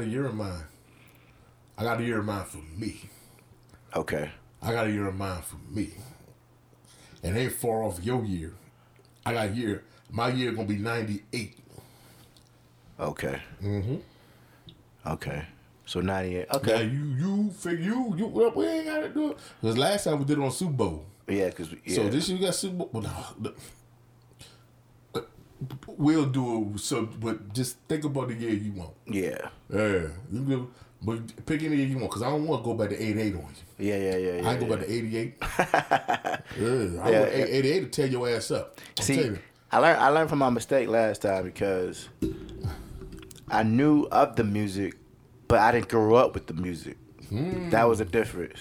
a year in mind. I got a year in mind for me. Okay. I got a year in mind for me. And ain't far off your year. I got a year. My year gonna be 98. Okay. Mm-hmm. Okay. So 98. Okay. Yeah, you figure we ain't gotta do it. Cause last time we did it on Super Bowl. Yeah, so this year we got Super Bowl. Well, no. We'll do it, so, but just think about the year you want. Yeah. Yeah. But pick any year you want, because I don't want to go back to 88 on you. Yeah. I can go back to 88. I want 88 to tear your ass up. I learned from my mistake last time because I knew of the music, but I didn't grow up with the music. That was the difference.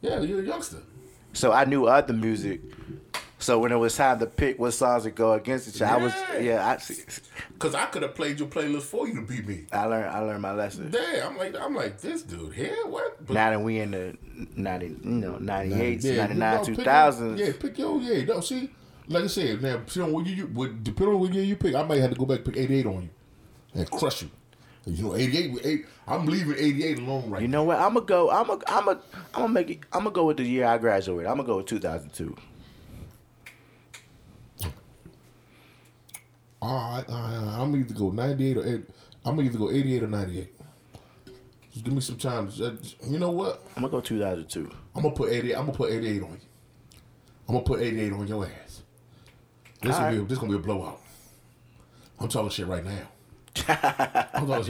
Yeah, you're a youngster. So I knew of the music. So when it was time to pick what songs would go against each other, because I could have played your playlist for you to beat me. I learned my lesson. Damn, I'm like this dude here. What? But now that we in the 98, 99, 2000. Yeah, pick your No, see, like I said, now depending on what year you pick, I might have to go back and pick 88 on you and crush you. You know, 88. I'm leaving 88 alone right now. You know what? I'm gonna go with the year I graduated. I'm gonna go with 2002. All right. I'm either go 98 or 8. I'm either go 88 or 98. Just give me some time. You know what? I'm gonna go 2002. I'm gonna put 88 on you. I'm gonna put 88 on your ass. This gonna be a blowout. I'm talking shit right now. Guys.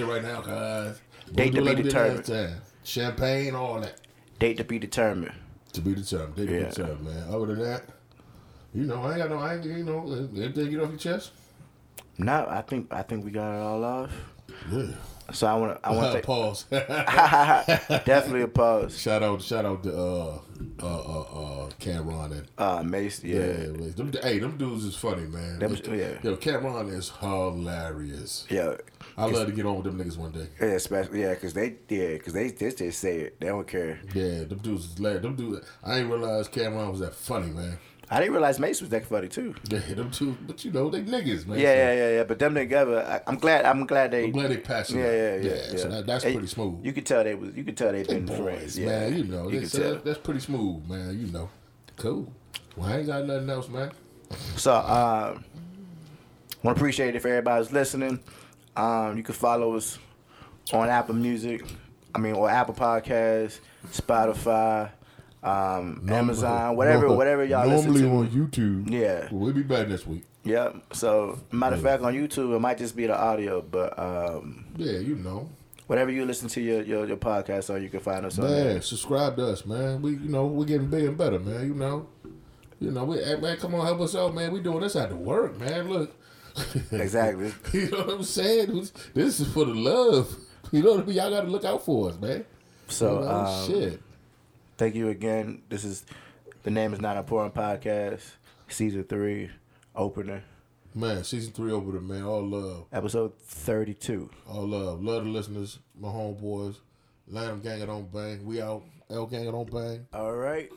Date to be determined. Champagne, all that. Date to be determined. Date to be determined, man. Other than that, you know, I ain't got everything get off your chest. No, I think we got it all off. Yeah. So I want to pause. Definitely a pause. Shout out to Cameron and Mace. Mace. Them dudes is funny, man. Yo, Cameron is hilarious. Yeah, I love to get on with them niggas one day. Yeah, especially because they just say it. They don't care. Yeah, them dudes is hilarious. Them dudes. I didn't realize Cameron was that funny, man. I didn't realize Mace was that funny too. Yeah, them two, but you know they niggas, man. Yeah. But them together, I'm glad they passed. Yeah. So that's pretty smooth. You could tell they been boys, friends, man. Yeah. You know, that's pretty smooth, man. You know, cool. Well, I ain't got nothing else, man. So, want to appreciate it if everybody's listening. You can follow us on Apple Music, or Apple Podcasts, Spotify. Amazon, whatever y'all listen to. Normally on YouTube. Yeah. We'll be back next week. Yeah. So, matter of fact, on YouTube, it might just be the audio, but... yeah, you know. Whatever you listen to your podcast on, you can find us on there. Man, subscribe to us, man. We're getting bigger and better, man, you know. Man, come on, help us out, man. We doing this out of work, man. Look. Exactly. You know what I'm saying? This is for the love. You know what I mean? Y'all got to look out for us, man. So, shit. Thank you again. This is The Name Is Not Important Podcast, Season 3 opener. Man, Season 3 opener, man. All love. Episode 32. All love. Love the listeners, my homeboys. Lamb Gang, it don't bang. We out. L Gang, it don't bang. All right.